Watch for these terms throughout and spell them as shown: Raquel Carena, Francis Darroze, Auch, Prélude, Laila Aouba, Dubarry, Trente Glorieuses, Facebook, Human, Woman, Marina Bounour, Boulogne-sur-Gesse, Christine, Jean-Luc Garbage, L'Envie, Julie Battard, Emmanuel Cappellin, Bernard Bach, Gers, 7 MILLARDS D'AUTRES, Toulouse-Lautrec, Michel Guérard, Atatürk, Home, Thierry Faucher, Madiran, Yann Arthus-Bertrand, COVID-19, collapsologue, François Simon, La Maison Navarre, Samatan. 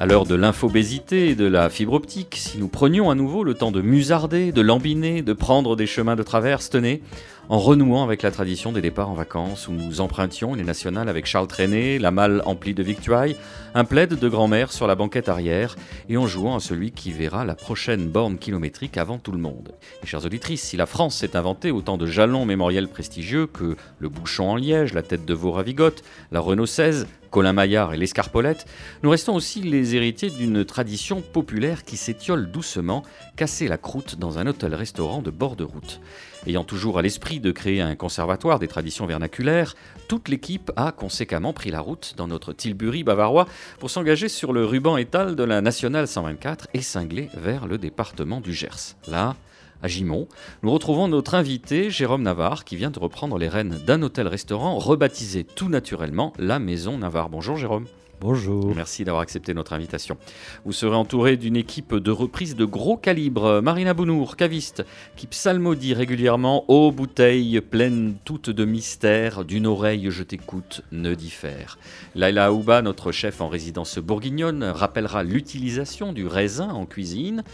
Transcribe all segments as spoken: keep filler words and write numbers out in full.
À l'heure de l'infobésité et de la fibre optique, si nous prenions à nouveau le temps de musarder, de lambiner, de prendre des chemins de traverse, tenez, en renouant avec la tradition des départs en vacances où nous empruntions les nationales avec Charles Trenet, la malle emplie de victuailles, un plaid de grand-mère sur la banquette arrière et en jouant à celui qui verra la prochaine borne kilométrique avant tout le monde. Et chères auditrices, si la France s'est inventée autant de jalons mémoriels prestigieux que le bouchon en liège, la tête de veau ravigote, la Renault seize, Colin Maillard et l'escarpolette, nous restons aussi les héritiers d'une tradition populaire qui s'étiole doucement, casser la croûte dans un hôtel-restaurant de bord de route. Ayant toujours à l'esprit de créer un conservatoire des traditions vernaculaires, toute l'équipe a conséquemment pris la route dans notre Tilbury bavarois pour s'engager sur le ruban étal de la Nationale cent vingt-quatre et cingler vers le département du Gers. Là, à Gimont, nous retrouvons notre invité Jérôme Navarre qui vient de reprendre les rênes d'un hôtel-restaurant rebaptisé tout naturellement La Maison Navarre. Bonjour Jérôme. Bonjour. Merci d'avoir accepté notre invitation. Vous serez entouré d'une équipe de reprises de gros calibre. Marina Bounour, caviste, qui psalmodie régulièrement « Ô bouteilles pleines toutes de mystère, d'une oreille je t'écoute, ne diffère ». Laila Aouba, notre chef en résidence bourguignonne, rappellera l'utilisation du raisin en cuisine.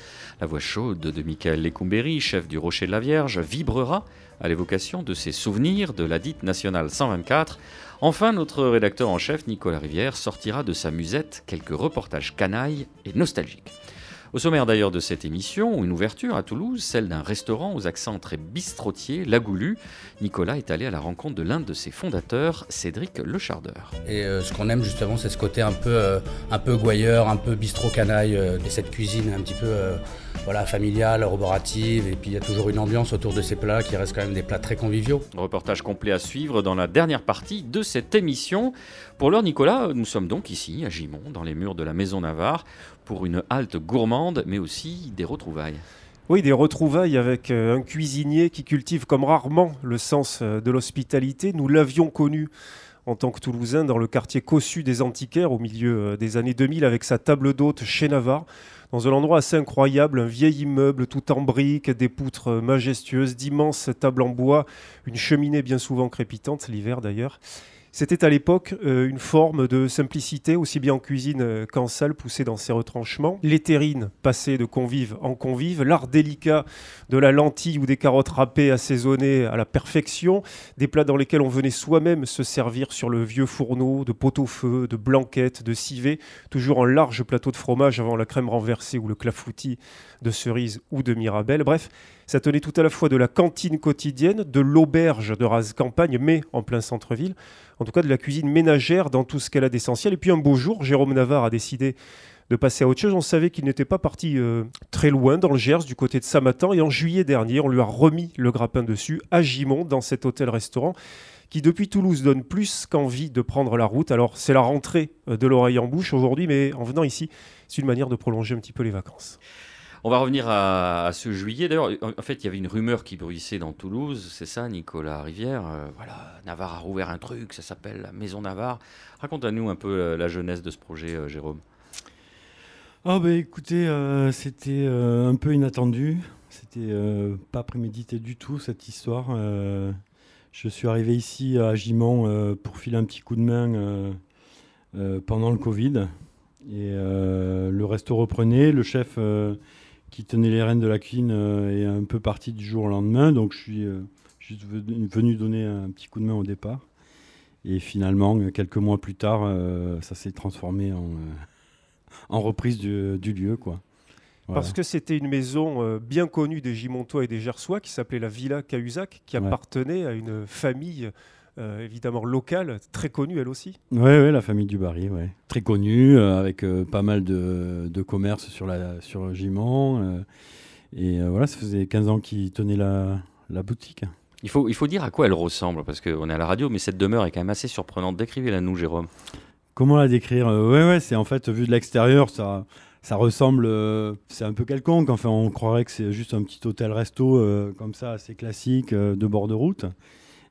La voix chaude de Mickaël Lecumberry, chef du Rocher de la Vierge, vibrera à l'évocation de ses souvenirs de la dite Nationale cent vingt-quatre. Enfin, notre rédacteur en chef, Nicolas Rivière, sortira de sa musette quelques reportages canailles et nostalgiques. Au sommaire d'ailleurs de cette émission, une ouverture à Toulouse, celle d'un restaurant aux accents très bistrotiers, La Goulue. Nicolas est allé à la rencontre de l'un de ses fondateurs, Cédric Lechardeur. Et euh, ce qu'on aime justement, c'est ce côté un peu, euh, un peu gouailleur, un peu bistrot canaille, euh, de cette cuisine un petit peu euh, voilà, familiale, roborative. Et puis il y a toujours une ambiance autour de ces plats qui restent quand même des plats très conviviaux. Un reportage complet à suivre dans la dernière partie de cette émission. Pour l'heure, Nicolas, nous sommes donc ici, à Gimont, dans les murs de la Maison Navarre, pour une halte gourmande, mais aussi des retrouvailles. Oui, des retrouvailles avec un cuisinier qui cultive comme rarement le sens de l'hospitalité. Nous l'avions connu en tant que Toulousain dans le quartier cossu des Antiquaires au milieu des années deux mille avec sa table d'hôte chez Navarre, dans un endroit assez incroyable, un vieil immeuble tout en briques, des poutres majestueuses, d'immenses tables en bois, une cheminée bien souvent crépitante, l'hiver d'ailleurs. C'était à l'époque euh, une forme de simplicité, aussi bien en cuisine qu'en salle, poussée dans ses retranchements. Les terrines passaient de convive en convive, l'art délicat de la lentille ou des carottes râpées assaisonnées à la perfection, des plats dans lesquels on venait soi-même se servir sur le vieux fourneau, de pot-au-feu, de blanquettes, de civets, toujours en large plateau de fromage avant la crème renversée ou le clafoutis de cerise ou de mirabelle. Bref, ça tenait tout à la fois de la cantine quotidienne, de l'auberge de rase campagne, mais en plein centre-ville, en tout cas de la cuisine ménagère dans tout ce qu'elle a d'essentiel. Et puis un beau jour, Jérôme Navarre a décidé de passer à autre chose. On savait qu'il n'était pas parti euh, très loin, dans le Gers, du côté de Samatan. Et en juillet dernier, on lui a remis le grappin dessus, à Gimont, dans cet hôtel-restaurant, qui depuis Toulouse donne plus qu'envie de prendre la route. Alors c'est la rentrée de l'oreille en bouche aujourd'hui, mais en venant ici, c'est une manière de prolonger un petit peu les vacances. On va revenir à, à ce juillet. D'ailleurs, en fait, il y avait une rumeur qui bruissait dans Toulouse. C'est ça, Nicolas Rivière. Euh, voilà, Navarre a rouvert un truc. Ça s'appelle la Maison Navarre. Raconte-nous un peu la jeunesse de ce projet, euh, Jérôme. Ah ben, bah, écoutez, euh, c'était euh, un peu inattendu. C'était euh, pas prémédité du tout cette histoire. Euh, je suis arrivé ici à Gimont euh, pour filer un petit coup de main euh, euh, pendant le Covid. Et euh, le resto reprenait. Le chef euh, qui tenait les rênes de la cuisine euh, est un peu parti du jour au lendemain. Donc je suis, euh, je suis venu donner un petit coup de main au départ. Et finalement, quelques mois plus tard, euh, ça s'est transformé en, euh, en reprise du, du lieu, quoi. Voilà. Parce que c'était une maison euh, bien connue des Gimontois et des Gersois qui s'appelait la Villa Cahuzac, qui ouais. appartenait à une famille euh, évidemment locale, très connue elle aussi. Oui, ouais, la famille Dubarry, ouais. Très connue, euh, avec euh, pas mal de, de commerces sur, la, sur Gimont. Euh, et euh, voilà, ça faisait quinze ans qu'ils tenaient la, la boutique. Il faut, il faut dire à quoi elle ressemble, parce qu'on est à la radio, mais cette demeure est quand même assez surprenante. Décrivez-la nous, Jérôme. Comment la décrire ? Oui, ouais, c'est en fait, vu de l'extérieur, ça... ça ressemble, euh, c'est un peu quelconque. Enfin, on croirait que c'est juste un petit hôtel-resto euh, comme ça, assez classique, euh, de bord de route.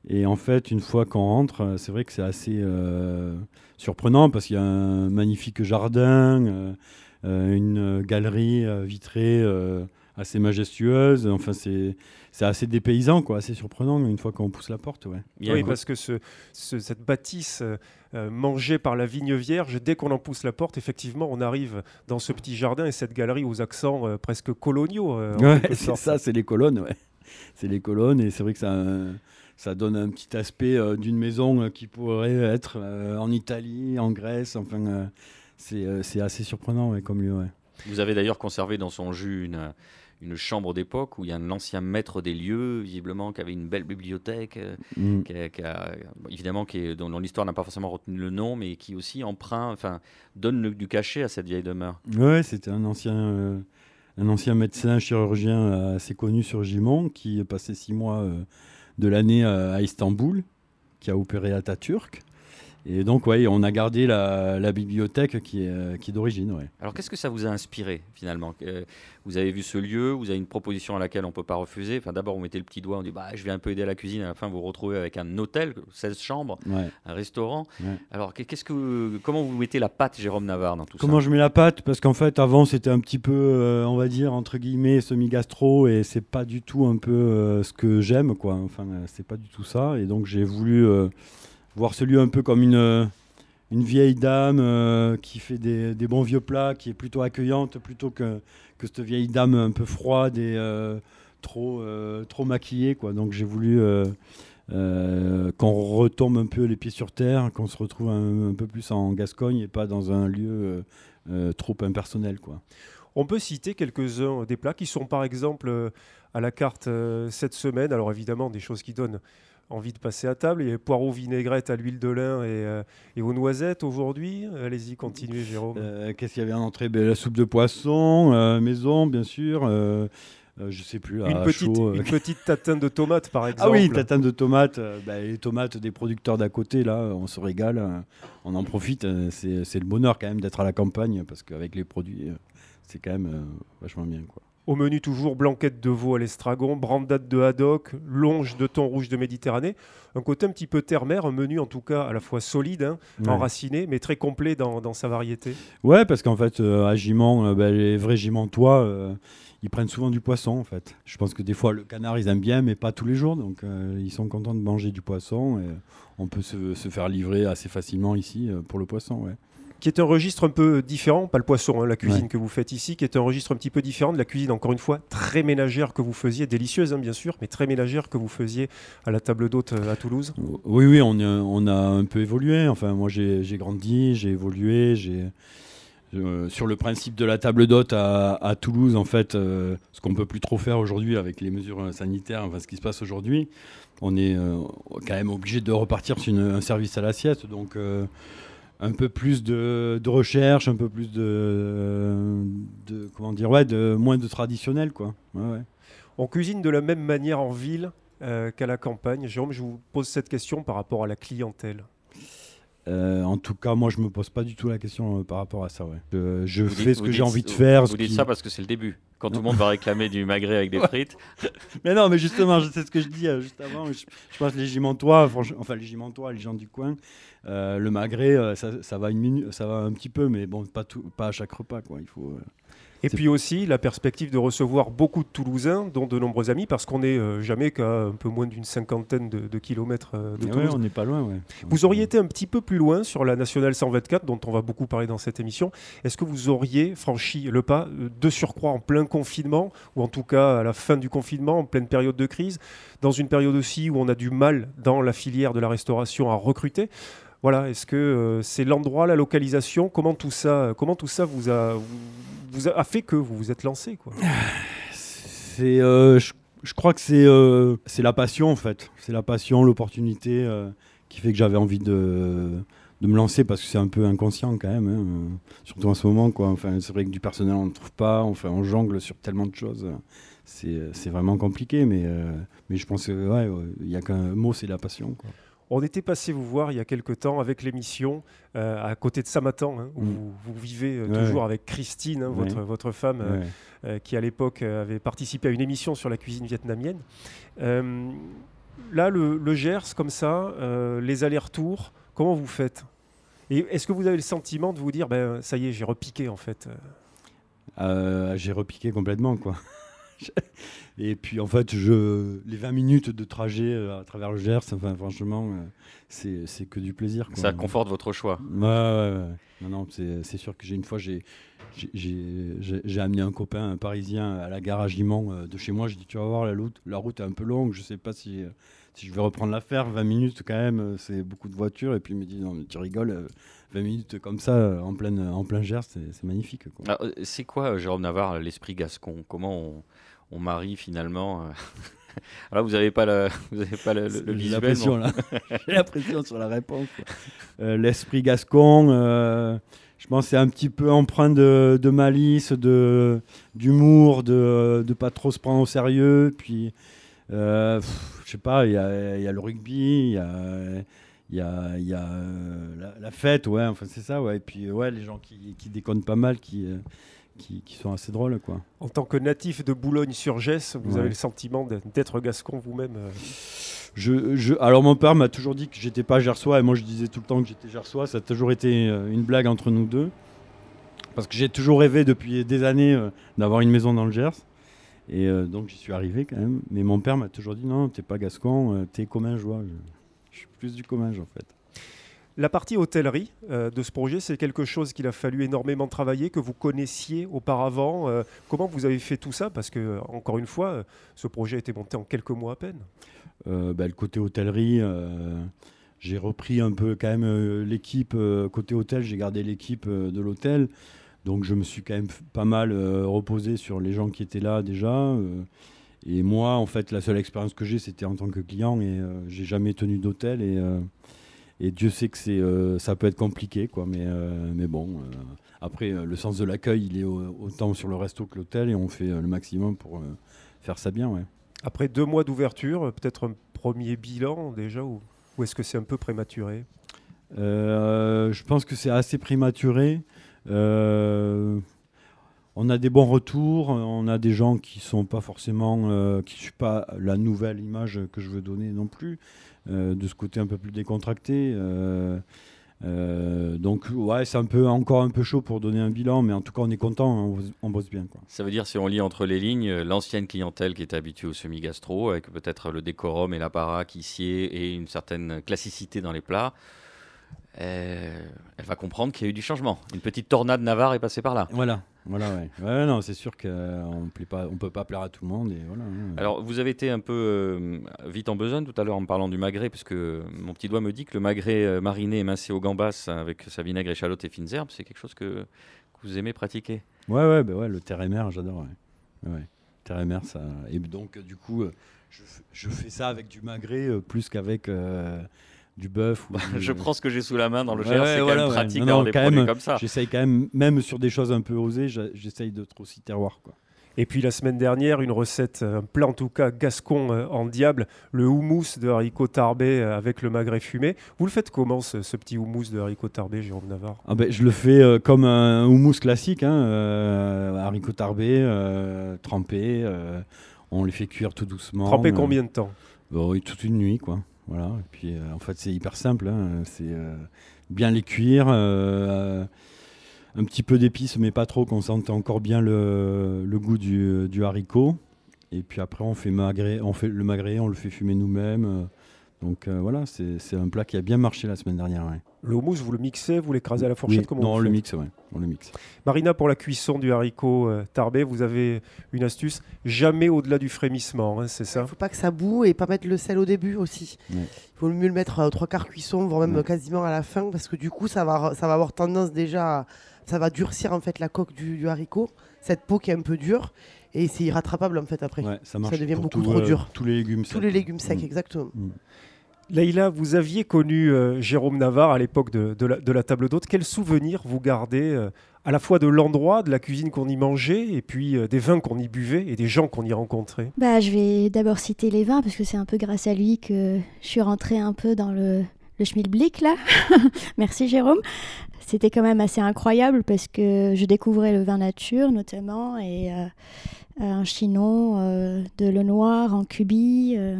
Et en fait, une fois qu'on rentre, c'est vrai que c'est assez euh, surprenant parce qu'il y a un magnifique jardin, euh, euh, une galerie euh, vitrée euh, assez majestueuse. Enfin, c'est, c'est assez dépaysant, quoi, assez surprenant une fois qu'on pousse la porte. Ouais. Oui, ouais. Parce que ce, ce, cette bâtisse euh, mangée par la vigne vierge, dès qu'on en pousse la porte, effectivement, on arrive dans ce petit jardin et cette galerie aux accents euh, presque coloniaux. Euh, ouais, c'est ça, c'est les colonnes. Ouais. C'est les colonnes et c'est vrai que ça... Euh, ça donne un petit aspect euh, d'une maison euh, qui pourrait être euh, en Italie, en Grèce. Enfin, euh, c'est, euh, c'est assez surprenant, ouais, comme lieu. Ouais. Vous avez d'ailleurs conservé dans son jus une, une chambre d'époque où il y a un ancien maître des lieux, visiblement, qui avait une belle bibliothèque, euh, mm. qui a, qui a, évidemment, qui est, dont, dont l'histoire n'a pas forcément retenu le nom, mais qui aussi emprunt, enfin, donne le, du cachet à cette vieille demeure. Oui, c'était un ancien, euh, un ancien médecin chirurgien assez connu sur Gimont qui passait six mois... Euh, de l'année à Istanbul, qui a opéré Atatürk. Et donc, ouais, on a gardé la, la bibliothèque qui est, qui est d'origine. Ouais. Alors, qu'est-ce que ça vous a inspiré, finalement ? euh, Vous avez vu ce lieu, vous avez une proposition à laquelle on ne peut pas refuser. Enfin, d'abord, vous mettez le petit doigt, on dit bah, « je vais un peu aider à la cuisine ». À la fin, vous vous retrouvez avec un hôtel, seize chambres, ouais. Un restaurant. Ouais. Alors, qu'est-ce que, comment vous mettez la patte, Jérôme Navarre, dans tout comment ça ? Comment je mets la patte ? Parce qu'en fait, avant, c'était un petit peu, euh, on va dire, entre guillemets, semi-gastro. Et ce n'est pas du tout un peu euh, ce que j'aime, quoi. Enfin, euh, ce n'est pas du tout ça. Et donc, j'ai voulu... Euh, voir ce lieu un peu comme une, une vieille dame euh, qui fait des, des bons vieux plats, qui est plutôt accueillante, plutôt que, que cette vieille dame un peu froide et euh, trop, euh, trop maquillée, quoi. Donc j'ai voulu euh, euh, qu'on retombe un peu les pieds sur terre, qu'on se retrouve un, un peu plus en Gascogne et pas dans un lieu euh, euh, trop impersonnel, quoi. On peut citer quelques-uns des plats qui sont par exemple euh, à la carte euh, cette semaine. Alors évidemment, des choses qui donnent envie de passer à table. Il y a poireaux vinaigrette à l'huile de lin et, euh, et aux noisettes aujourd'hui. Allez-y, continuez, Jérôme. Euh, qu'est-ce qu'il y avait en entrée ? ben, La soupe de poisson, euh, maison, bien sûr. Euh, euh, je ne sais plus. Une, à petite, chaud, euh... une petite tatin de tomates, par exemple. Ah oui, tatin de tomates. Euh, bah, les tomates des producteurs d'à côté, là, on se régale. Euh, on en profite. Euh, c'est, c'est le bonheur, quand même, d'être à la campagne parce qu'avec les produits, euh, c'est quand même euh, vachement bien, quoi. Au menu, toujours blanquette de veau à l'estragon, brandade de haddock, longe de thon rouge de Méditerranée. Un côté un petit peu terre-mer, un menu en tout cas à la fois solide, hein, ouais. Enraciné, mais très complet dans, dans sa variété. Ouais, parce qu'en fait, euh, à Gimont, euh, bah, les vrais Gimontois, euh, ils prennent souvent du poisson, en fait. Je pense que des fois, le canard, ils aiment bien, mais pas tous les jours. Donc, euh, ils sont contents de manger du poisson. Et on peut se, se faire livrer assez facilement ici euh, pour le poisson, ouais. Qui est un registre un peu différent, pas le poisson, hein, la cuisine ouais. que vous faites ici, qui est un registre un petit peu différent de la cuisine, encore une fois, très ménagère que vous faisiez, délicieuse hein, bien sûr, mais très ménagère que vous faisiez à la table d'hôte à Toulouse. Oui, oui, on, on a un peu évolué. Enfin, moi, j'ai, j'ai grandi, j'ai évolué, j'ai... Euh, sur le principe de la table d'hôte à, à Toulouse, en fait, euh, ce qu'on ne peut plus trop faire aujourd'hui avec les mesures sanitaires, enfin, ce qui se passe aujourd'hui, on est euh, quand même obligé de repartir sur une, un service à l'assiette, donc... Euh, un peu plus de, de recherche, un peu plus de, de comment dire, ouais, de moins de traditionnel, quoi. Ouais, ouais. On cuisine de la même manière en ville euh, qu'à la campagne. Jérôme, je vous pose cette question par rapport à la clientèle. Euh, en tout cas, moi, je me pose pas du tout la question euh, par rapport à ça. Ouais. Euh, je vous fais dites, ce que j'ai dites, envie de faire. Vous, vous qui... dites ça parce que c'est le début. Quand tout le monde va réclamer du magret avec des frites. Mais non, mais justement, je sais ce que je dis euh, juste avant. Je, je pense que les Gimontois, enfin les Gimontois, les gens du coin, euh, le magret, euh, ça, ça va une minute, ça va un petit peu, mais bon, pas tout, pas à chaque repas, quoi. Il faut. Euh... Et c'est puis aussi la perspective de recevoir beaucoup de Toulousains, dont de nombreux amis, parce qu'on n'est euh, jamais qu'à un peu moins d'une cinquantaine de, de kilomètres euh, de Mais Toulouse. Ouais, on n'est pas loin, ouais. Vous auriez été un petit peu plus loin sur la Nationale cent vingt-quatre, dont on va beaucoup parler dans cette émission. Est-ce que vous auriez franchi le pas euh, de surcroît en plein confinement, ou en tout cas à la fin du confinement, en pleine période de crise, dans une période aussi où on a du mal dans la filière de la restauration à recruter ? Voilà, est-ce que euh, c'est l'endroit, la localisation ? Comment tout ça, comment tout ça vous a, vous a fait que vous vous êtes lancé, quoi ? C'est, euh, je, je crois que c'est, euh, c'est la passion, en fait. C'est la passion, l'opportunité euh, qui fait que j'avais envie de, de me lancer, parce que c'est un peu inconscient quand même, hein, surtout en ce moment, quoi. Enfin, c'est vrai que du personnel, on ne trouve pas, enfin, on jongle sur tellement de choses. C'est, c'est vraiment compliqué, mais, euh, mais je pense que, ouais, il n'y a qu'un mot, c'est la passion, quoi. On était passé vous voir il y a quelques temps avec l'émission euh, à côté de Samatan, hein, où mmh. vous, vous vivez euh, ouais. toujours avec Christine, hein, ouais. votre, votre femme, ouais. euh, euh, qui à l'époque euh, avait participé à une émission sur la cuisine vietnamienne. Euh, là, le, le Gers, comme ça, euh, les allers-retours, comment vous faites ? Et est-ce que vous avez le sentiment de vous dire, ben, ça y est, j'ai repiqué en fait ? Euh, j'ai repiqué complètement, quoi. Et puis en fait, je, les vingt minutes de trajet à travers le Gers, enfin, franchement, c'est, c'est que du plaisir, quoi. Ça conforte votre choix. Ouais, ouais, ouais. Non, non, c'est, c'est sûr que j'ai une fois, j'ai, j'ai, j'ai, j'ai amené un copain un parisien à la gare à Gimont de chez moi. J'ai dit, tu vas voir, la route, la route est un peu longue, je sais pas si, si je vais reprendre l'affaire. vingt minutes quand même, c'est beaucoup de voitures. Et puis il me dit, non, mais tu rigoles, vingt minutes comme ça, en plein, en plein Gers, c'est, c'est magnifique, quoi. Alors, c'est quoi, Jérôme Navarre, l'esprit gascon ? Comment on... on marie finalement. Alors vous n'avez pas le, vous avez pas le, le visuel. J'ai la pression, là. J'ai la pression sur la réponse. Euh, l'esprit gascon, euh, je pense, c'est un petit peu empreint de, de malice, de d'humour, de de pas trop se prendre au sérieux. Puis, euh, je sais pas, il y a, y a le rugby, il y a, il y a, y a euh, la, la fête, ouais. Enfin c'est ça, ouais. Et puis ouais, les gens qui qui déconnent pas mal, qui euh, Qui, qui sont assez drôles, quoi. En tant que natif de Boulogne-sur-Gesse, vous ouais. avez le sentiment d'être gascon vous-même euh. je, je, Alors mon père m'a toujours dit que j'étais pas gersois, et moi je disais tout le temps que j'étais gersois. Ça a toujours été une blague entre nous deux, parce que j'ai toujours rêvé depuis des années euh, d'avoir une maison dans le Gers. Et euh, donc j'y suis arrivé quand même. Mais mon père m'a toujours dit non, t'es pas gascon, euh, t'es commingeois. Je, je suis plus du comminge en fait. La partie hôtellerie euh, de ce projet, c'est quelque chose qu'il a fallu énormément travailler, que vous connaissiez auparavant. Euh, comment vous avez fait tout ça ? Parce que, encore une fois, euh, ce projet a été monté en quelques mois à peine. Euh, bah, le côté hôtellerie, euh, j'ai repris un peu quand même euh, l'équipe. Euh, côté hôtel, j'ai gardé l'équipe euh, de l'hôtel. Donc, je me suis quand même pas mal euh, reposé sur les gens qui étaient là déjà. Euh, et moi, en fait, la seule expérience que j'ai, c'était en tant que client. Et euh, j'ai jamais tenu d'hôtel. Et... Euh, Et Dieu sait que c'est, euh, ça peut être compliqué, quoi, mais, euh, mais bon. Euh, après, euh, le sens de l'accueil, il est au, autant sur le resto que l'hôtel, et on fait euh, le maximum pour euh, faire ça bien. Ouais. Après deux mois d'ouverture, peut-être un premier bilan déjà, ou, ou est-ce que c'est un peu prématuré ? euh, Je pense que c'est assez prématuré. Euh, on a des bons retours, on a des gens qui ne sont pas forcément, euh, qui ne suivent pas la nouvelle image que je veux donner non plus. Euh, de ce côté un peu plus décontracté. Euh, euh, donc, ouais, c'est un peu, encore un peu chaud pour donner un bilan, mais en tout cas, on est content, on bosse, on bosse bien, quoi. Ça veut dire, si on lit entre les lignes, l'ancienne clientèle qui était habituée au semi-gastro, avec peut-être le décorum et l'apparat qui sied et une certaine classicité dans les plats, euh, elle va comprendre qu'il y a eu du changement. Une petite tornade Navarre est passée par là. Voilà. Voilà, ouais. Ouais, non, c'est sûr qu'on ne peut pas plaire à tout le monde. Et voilà, ouais. Alors, vous avez été un peu euh, vite en besogne tout à l'heure en me parlant du magret, parce que mon petit doigt me dit que le magret euh, mariné et mincé aux gambas avec sa vinaigre, échalote et fines herbes, c'est quelque chose que, que vous aimez pratiquer. Ouais, ouais, bah ouais, le terre-et-mer, j'adore. Ouais. Ouais. Terre-et-mer, ça. Et donc, du coup, je, je fais ça avec du magret euh, plus qu'avec. Euh, Du bœuf. Ou du... Je prends ce que j'ai sous la main dans le Gers, ouais, c'est quand voilà, même ouais. pratique non, non, dans des produits même, comme ça. J'essaye quand même, même sur des choses un peu osées, j'essaye d'être aussi terroir, quoi. Et puis la semaine dernière, une recette, un plat en tout cas gascon euh, en diable, le houmous de haricots tarbés avec le magret fumé. Vous le faites comment ce, ce petit houmous de haricots tarbés, Jérôme Navarre ? Ah ben, je le fais euh, comme un houmous classique, hein, euh, haricots tarbés, euh, trempés, euh, on les fait cuire tout doucement. Trempés euh, combien de temps ? euh, Toute une nuit, quoi. Voilà, et puis euh, en fait c'est hyper simple, hein. C'est euh, bien les cuire, euh, un petit peu d'épices mais pas trop, qu'on sente encore bien le, le goût du, du haricot. Et puis après on fait, magret, on fait le magret, on le fait fumer nous-mêmes. Donc euh, voilà, c'est, c'est un plat qui a bien marché la semaine dernière. Ouais. Le houmous, vous le mixez, vous l'écrasez à la fourchette, oui, comment non, on le mixe, ouais, on le mixe. Marina, pour la cuisson du haricot euh, tarbé, vous avez une astuce, jamais au-delà du frémissement, hein, c'est ça ? Il ne faut pas que ça boue et pas mettre le sel au début aussi. Ouais. Il vaut mieux le mettre aux euh, trois quarts cuisson, voire même ouais. quasiment à la fin, parce que du coup, ça va, ça va avoir tendance déjà, à, ça va durcir en fait la coque du, du haricot, cette peau qui est un peu dure, et c'est irrattrapable en fait après. Ouais, ça marche, ça devient beaucoup tout, trop euh, dur. Tous les légumes secs. Tous les légumes secs, mmh. exactement. Mmh. Laila, vous aviez connu euh, Jérôme Navarre à l'époque de, de, la, de la table d'hôte. Quels souvenirs vous gardez euh, à la fois de l'endroit, de la cuisine qu'on y mangeait, et puis euh, des vins qu'on y buvait et des gens qu'on y rencontrait? Bah, je vais d'abord citer les vins, parce que c'est un peu grâce à lui que je suis rentrée un peu dans le, le schmilblick, là. Merci Jérôme. C'était quand même assez incroyable, parce que je découvrais le vin nature, notamment, et euh, un chinon, euh, de le noir en cubi... Euh,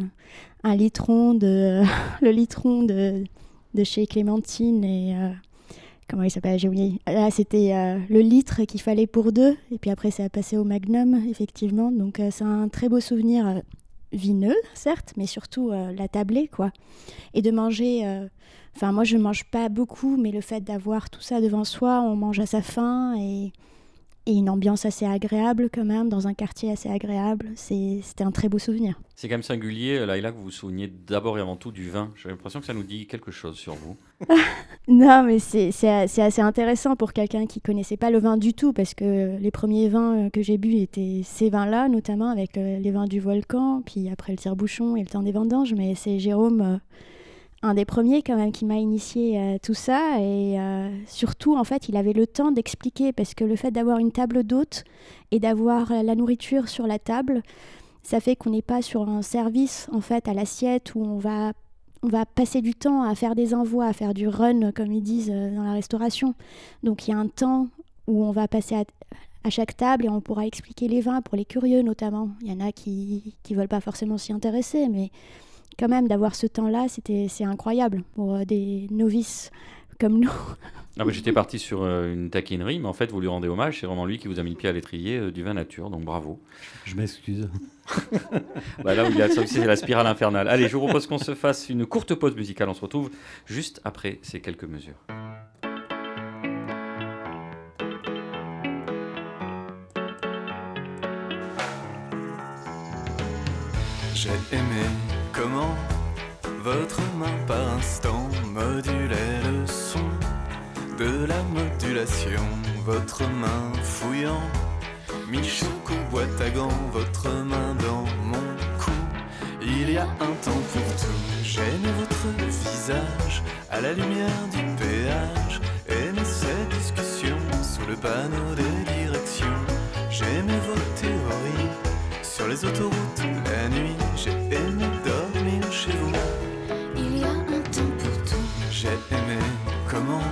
un litron de le litron de de chez Clémentine et euh, comment il s'appelle, j'ai oublié. Là, c'était euh, le litre qu'il fallait pour deux, et puis après ça a passé au Magnum, effectivement. Donc euh, c'est un très beau souvenir, euh, vineux certes, mais surtout euh, la tablée, quoi, et de manger. Euh, enfin moi je mange pas beaucoup, mais le fait d'avoir tout ça devant soi, on mange à sa faim, et Et une ambiance assez agréable quand même, dans un quartier assez agréable. C'est, c'était un très beau souvenir. C'est quand même singulier, Laila, que vous vous souveniez d'abord et avant tout du vin. J'ai l'impression que ça nous dit quelque chose sur vous. Non, mais c'est, c'est, c'est assez intéressant pour quelqu'un qui ne connaissait pas le vin du tout, parce que les premiers vins que j'ai bu étaient ces vins-là, notamment avec les vins du volcan, puis après le tire-bouchon et le temps des vendanges. Mais c'est Jérôme... un des premiers quand même qui m'a initié à tout ça, et euh, surtout en fait il avait le temps d'expliquer, parce que le fait d'avoir une table d'hôte et d'avoir la nourriture sur la table, ça fait qu'on n'est pas sur un service en fait à l'assiette où on va, on va passer du temps à faire des envois, à faire du run comme ils disent dans la restauration. Donc il y a un temps où on va passer à, à chaque table, et on pourra expliquer les vins pour les curieux notamment. Il y en a qui ne veulent pas forcément s'y intéresser, mais... quand même, d'avoir ce temps-là, c'était, c'est incroyable pour euh, des novices comme nous. Ah, mais j'étais parti sur euh, une taquinerie, mais en fait, vous lui rendez hommage. C'est vraiment lui qui vous a mis le pied à l'étrier euh, du vin nature, donc bravo. Je m'excuse. Bah, là où il y a ça aussi, c'est la spirale infernale. Allez, je vous propose qu'on se fasse une courte pause musicale. On se retrouve juste après ces quelques mesures. J'ai aimé comment votre main par instant modulait le son de la modulation. Votre main fouillant, mi-chou, boîte à gants, votre main dans mon cou. Il y a un temps pour tout. J'aimais votre visage à la lumière du péage. Aimais cette discussion sous le panneau des directions. J'aimais vos théories sur les autoroutes la nuit. J'ai aimé dormir chez vous. Il y a un temps pour tout. J'ai aimé comment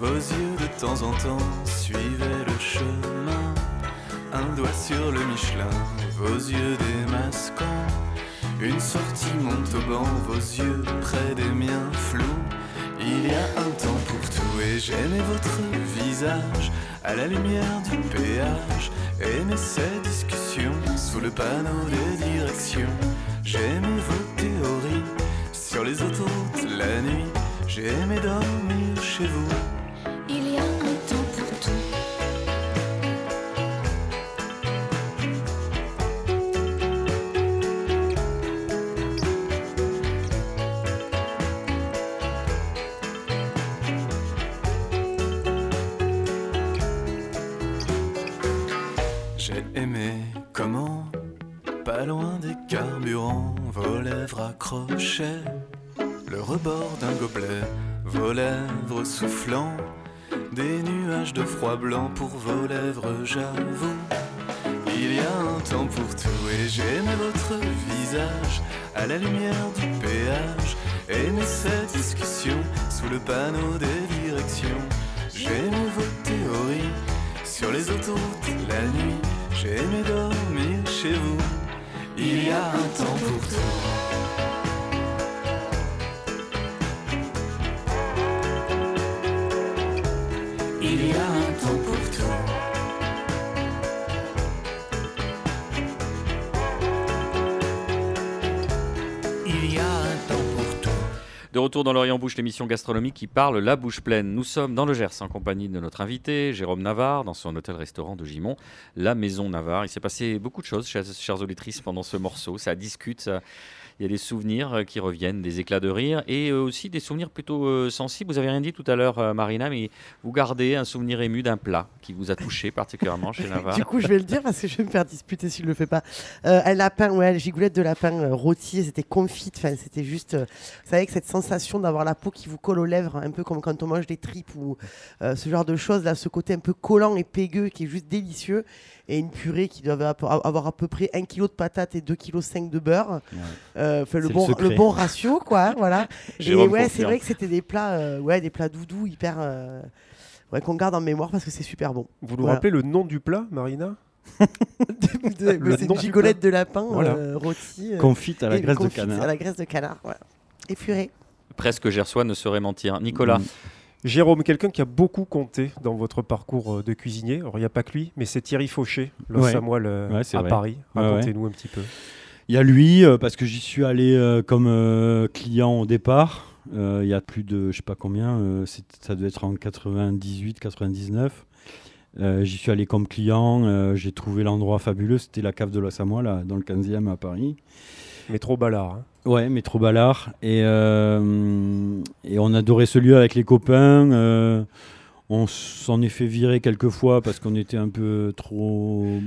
vos yeux de temps en temps suivaient le chemin. Un doigt sur le Michelin, vos yeux démasquants. Une sortie Montauban, vos yeux près des miens flous. Il y a un temps pour tout. Et j'aimais votre visage à la lumière du péage. Aimais cette discussion sous le panneau des directions. J'aimais vos théories sur les autoroutes la nuit. J'aimais dormir chez vous. Il y a un temps pour tout. J'ai aimé comment, pas loin des carburants, vos lèvres accrochaient le rebord d'un gobelet, vos lèvres soufflant des nuages de froid blanc pour vos lèvres, j'avoue. Il y a un temps pour tout. Et j'aimais votre visage à la lumière du péage. Aimais cette discussion sous le panneau des directions. J'aimais vos théories sur les autoroutes la nuit. J'aimais dormir chez vous. Il y a un temps pour tout. De retour dans l'Orient-Bouche, l'émission gastronomique qui parle la bouche pleine. Nous sommes dans le Gers en compagnie de notre invité, Jérôme Navarre, dans son hôtel-restaurant de Gimont, La Maison Navarre. Il s'est passé beaucoup de choses, chers, chers auditrices, pendant ce morceau. Ça discute, ça... il y a des souvenirs qui reviennent, des éclats de rire et aussi des souvenirs plutôt euh, sensibles. Vous n'avez rien dit tout à l'heure, euh, Marina, mais vous gardez un souvenir ému d'un plat qui vous a touché particulièrement chez Navarre. Du coup, je vais le dire parce que je vais me faire disputer si je ne le fais pas. Euh, un lapin, ouais, gigoulette de lapin euh, rôti, c'était confit, c'était juste... Euh, vous savez que cette sensation d'avoir la peau qui vous colle aux lèvres, un peu comme quand on mange des tripes ou euh, ce genre de choses, là, ce côté un peu collant et pégueux qui est juste délicieux. Et une purée qui doit avoir à peu près un kilo de patates et deux virgule cinq kilos de beurre. Ouais. Euh, le, bon, le, le bon ratio, quoi. Voilà. Et ouais, confiance. C'est vrai que c'était des plats, euh, ouais, des plats doudous hyper. Euh, ouais, qu'on garde en mémoire parce que c'est super bon. Vous nous voilà. rappelez le nom du plat, Marina? de, de, C'est une gigolette de lapin voilà. euh, rôti. Euh, confite à la graisse de canard. À la graisse de canard, ouais. Et purée. Presque gersois ne saurait mentir. Nicolas. Mmh. Jérôme, quelqu'un qui a beaucoup compté dans votre parcours de cuisinier, alors il n'y a pas que lui, mais c'est Thierry Faucher, l'os ouais. à moelle ouais, à vrai. Paris. Racontez-nous ouais, ouais. un petit peu. Il y a lui, euh, parce que j'y suis allé euh, comme euh, client au départ, il euh, y a plus de, je ne sais pas combien, euh, c'est, ça devait être en quatre-vingt-dix-huit quatre-vingt-dix-neuf, euh, j'y suis allé comme client, euh, j'ai trouvé l'endroit fabuleux, c'était la cave de l'os à moelle, dans le quinzième à Paris. Métro Ballard. Hein. Ouais, métro Ballard. Et, euh, et on adorait ce lieu avec les copains. Euh, on s'en est fait virer quelques fois parce qu'on était un peu trop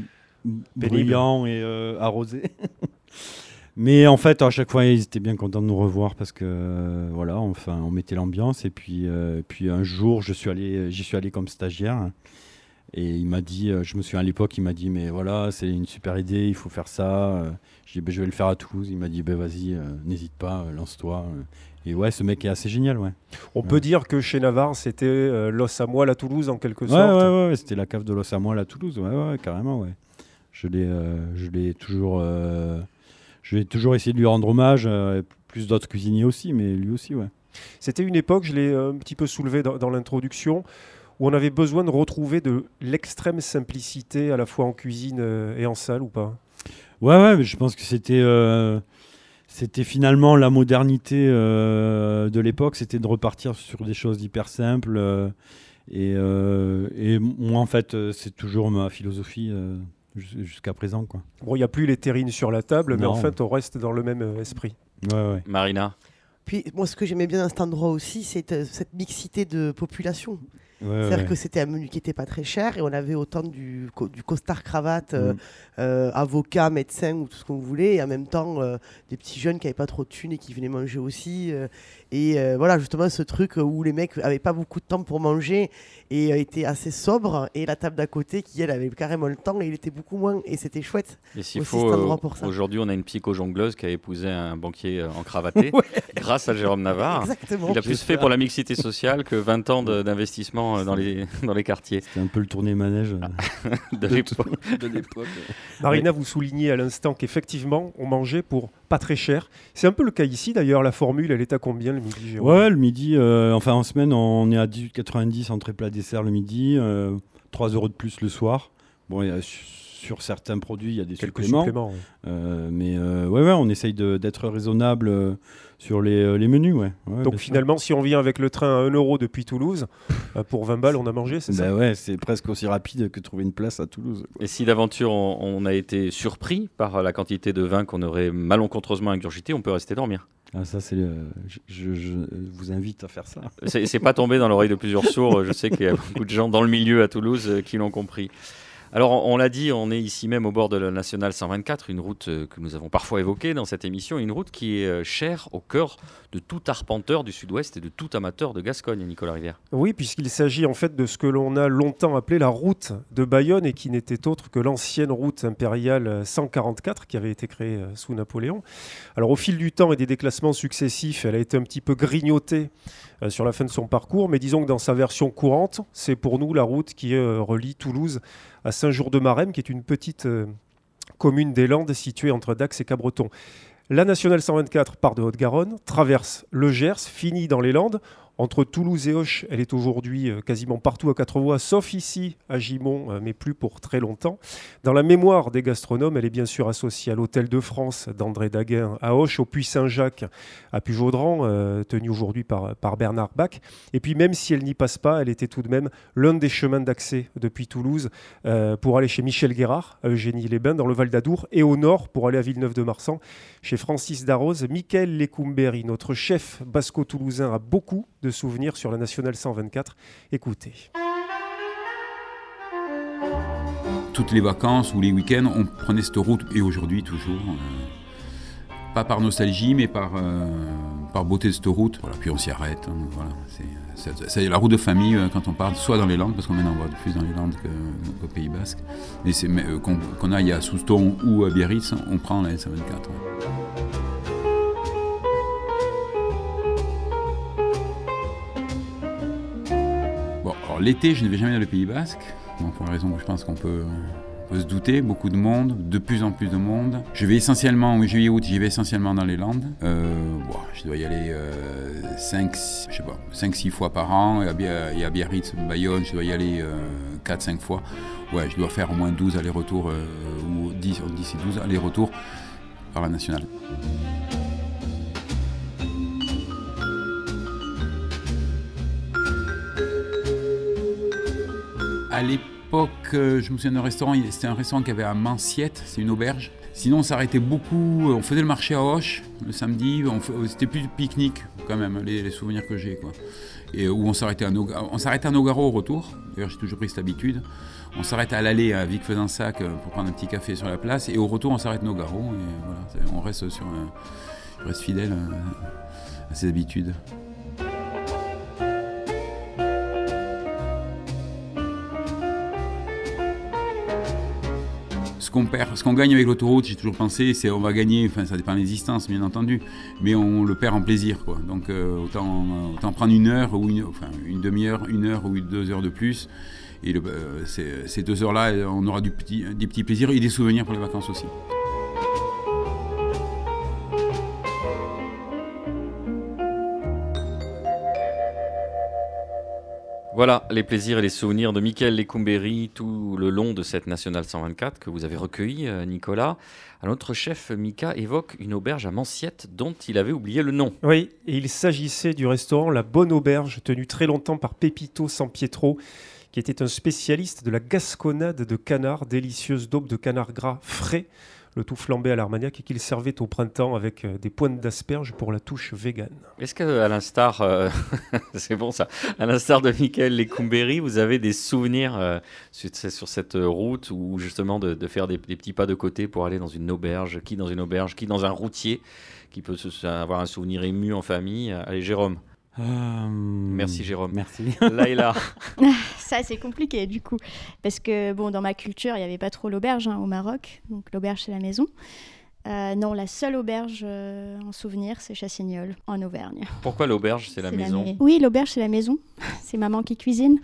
bruyants et euh, arrosés. Mais en fait, à chaque fois, ils étaient bien contents de nous revoir parce que euh, voilà, enfin, on mettait l'ambiance. Et puis, euh, et puis un jour, je suis allé, j'y suis allé comme stagiaire. Et il m'a dit, je me souviens à l'époque, il m'a dit, mais voilà, c'est une super idée, il faut faire ça. J'ai dit, bah, je vais le faire à Toulouse. Il m'a dit, bah, vas-y, euh, n'hésite pas, euh, lance-toi. Et ouais, ce mec est assez génial, ouais. On ouais. peut dire que chez Navarre, c'était euh, l'os à moelle à Toulouse, en quelque ouais, sorte. Ouais, ouais, ouais, c'était la cave de l'os à moelle à Toulouse, ouais, ouais, carrément, ouais. Je l'ai, euh, je l'ai toujours, euh, je l'ai toujours essayé de lui rendre hommage, euh, plus d'autres cuisiniers aussi, mais lui aussi, ouais. C'était une époque, je l'ai euh, un petit peu soulevé dans, dans l'introduction, où on avait besoin de retrouver de l'extrême simplicité à la fois en cuisine et en salle ou pas ? Ouais, ouais, mais je pense que c'était, euh, c'était finalement la modernité euh, de l'époque, c'était de repartir sur des choses hyper simples. Euh, et, euh, et moi, en fait, c'est toujours ma philosophie euh, jusqu'à présent, quoi. Bon, il n'y a plus les terrines sur la table, non. mais en fait, on reste dans le même esprit. Ouais, ouais. Marina ? Puis, moi, ce que j'aimais bien dans cet endroit aussi, c'est euh, cette mixité de population. Ouais, C'est-à-dire ouais. que c'était un menu qui n'était pas très cher et on avait autant du, co- du costard-cravate, euh, mmh. euh, avocat, médecin ou tout ce qu'on voulait. Et en même temps, euh, des petits jeunes qui n'avaient pas trop de thunes et qui venaient manger aussi. Euh, et euh, voilà, justement, ce truc où les mecs n'avaient pas beaucoup de temps pour manger et euh, étaient assez sobres. Et la table d'à côté, qui, elle, avait carrément le temps et il était beaucoup moins. Et c'était chouette. Et s'il aussi, faut, cet endroit pour ça. Aujourd'hui, on a une psycho-jongleuse qui a épousé un banquier euh, en cravaté ouais. grâce à Jérôme Navarre. Exactement. Il a plus fait pour la mixité sociale que vingt ans de, d'investissement Dans les, dans les quartiers. C'était un peu le tourné-manège euh, de, de l'époque. De l'époque. Marina, vous soulignez à l'instant qu'effectivement, on mangeait pour pas très cher. C'est un peu le cas ici d'ailleurs, la formule, elle est à combien le midi, Jérôme ? Ouais, le midi, euh, enfin en semaine, on est à dix-huit quatre-vingt-dix entrée plat dessert le midi, euh, trois euros de plus le soir. Bon, y a, sur certains produits, il y a des Quelques suppléments. suppléments ouais. euh, mais euh, ouais, ouais, on essaye de, d'être raisonnable euh, sur les, euh, les menus. Ouais. Ouais, donc finalement, sûr. si on vient avec le train à un euro depuis Toulouse, euh, pour vingt balles, on a mangé, c'est bah ça ouais, c'est presque aussi rapide que trouver une place à Toulouse. Quoi. Et si d'aventure, on, on a été surpris par la quantité de vin qu'on aurait malencontreusement ingurgité, on peut rester dormir. Ah, ça, c'est le... je, je, je vous invite à faire ça. C'est, c'est pas tombé dans l'oreille de plusieurs sourds. Je sais qu'il y a beaucoup de gens dans le milieu à Toulouse euh, qui l'ont compris. Alors, on l'a dit, on est ici même au bord de la Nationale cent vingt-quatre, une route que nous avons parfois évoquée dans cette émission, une route qui est chère au cœur de tout arpenteur du Sud-Ouest et de tout amateur de Gascogne, Nicolas Rivière. Oui, puisqu'il s'agit en fait de ce que l'on a longtemps appelé la route de Bayonne et qui n'était autre que l'ancienne route impériale cent quarante-quatre qui avait été créée sous Napoléon. Alors, au fil du temps et des déclassements successifs, elle a été un petit peu grignotée sur la fin de son parcours, mais disons que dans sa version courante, c'est pour nous la route qui relie Toulouse à Saint-Jour-de-Marem, qui est une petite euh, commune des Landes située entre Dax et Cabreton. La Nationale cent vingt-quatre part de Haute-Garonne, traverse le Gers, finit dans les Landes. Entre Toulouse et Auch, elle est aujourd'hui quasiment partout à quatre voies, sauf ici à Gimont, mais plus pour très longtemps. Dans la mémoire des gastronomes, elle est bien sûr associée à l'Hôtel de France d'André Daguin à Auch, au Puy Saint-Jacques à Pujaudran, euh, tenu aujourd'hui par, par Bernard Bach. Et puis même si elle n'y passe pas, elle était tout de même l'un des chemins d'accès depuis Toulouse euh, pour aller chez Michel Guérard, à Eugénie-les-Bains, dans le Val d'Adour, et au nord pour aller à Villeneuve-de-Marsan, chez Francis Darroze. Mickaël Lecumberry, notre chef basco-toulousain, a beaucoup de souvenirs sur la Nationale cent vingt-quatre. Écoutez. Toutes les vacances ou les week-ends, on prenait cette route, et aujourd'hui toujours, euh, pas par nostalgie, mais par, euh, par beauté de cette route. Voilà, puis on s'y arrête. Hein, voilà, c'est, c'est, c'est la route de famille euh, quand on part, soit dans les Landes, parce qu'on maintenant on va plus dans les Landes que, qu'au Pays Basque, et c'est, mais, euh, qu'on, qu'on aille à Souston ou à Biarritz, on prend la S cent vingt-quatre. Ouais. Alors, l'été, je ne vais jamais dans le Pays Basque, donc pour la raison que je pense qu'on peut, peut se douter, beaucoup de monde, de plus en plus de monde. Je vais essentiellement, en juillet, août, j'y vais essentiellement dans les Landes. Euh, bon, je dois y aller euh, cinq, je sais pas, cinq six fois par an, et à, et à Biarritz, Bayonne, je dois y aller euh, quatre cinq fois. Ouais, je dois faire au moins douze allers-retours, euh, ou dix, dix et douze allers-retours par la Nationale. À l'époque, je me souviens d'un restaurant, c'était un restaurant qui avait un Manciette, c'est une auberge. Sinon, on s'arrêtait beaucoup, on faisait le marché à Auch le samedi, on, c'était plus pique-nique quand même, les, les souvenirs que j'ai, quoi. Et où on s'arrêtait à, on s'arrêtait à Nogaro au retour, d'ailleurs j'ai toujours pris cette habitude. On s'arrête à l'aller à Vic-Fezensac pour prendre un petit café sur la place, et au retour on s'arrête à Nogaro, et voilà, on reste, sur, je reste fidèle à ces habitudes. Qu'on perd, ce qu'on gagne avec l'autoroute, j'ai toujours pensé, c'est on va gagner, enfin ça dépend des distances bien entendu, mais on le perd en plaisir, quoi. Donc euh, autant, autant prendre une heure ou une, enfin, une demi-heure, une heure ou deux heures de plus, et le, euh, c'est, ces deux heures-là, on aura du petit, des petits plaisirs et des souvenirs pour les vacances aussi. Voilà les plaisirs et les souvenirs de Mickaël Lecumberry tout le long de cette Nationale cent vingt-quatre que vous avez recueillie, Nicolas. Alors, notre chef Mika évoque une auberge à Manciette dont il avait oublié le nom. Oui, et il s'agissait du restaurant La Bonne Auberge, tenu très longtemps par Pepito Sampietro, qui était un spécialiste de la gasconnade de canard, délicieuse daube de canard gras frais, le tout flambé à l'armagnac, et qu'il servait au printemps avec des pointes d'asperges pour la touche végane. Est-ce qu'à l'instar, euh, c'est bon ça, à l'instar de Mickaël Lecumberry, vous avez des souvenirs euh, sur, sur cette route ou justement de, de faire des, des petits pas de côté pour aller dans une auberge, qui dans une auberge, qui dans un routier, qui peut se, avoir un souvenir ému en famille. Allez Jérôme. Euh... Merci Jérôme. Merci. Laila. Ça c'est compliqué du coup, parce que bon, dans ma culture il n'y avait pas trop l'auberge hein, au Maroc, donc l'auberge c'est la maison. Euh, non, la seule auberge euh, en souvenir c'est Chassignol en Auvergne. Pourquoi l'auberge c'est la c'est maison la... Oui, l'auberge c'est la maison, c'est maman qui cuisine,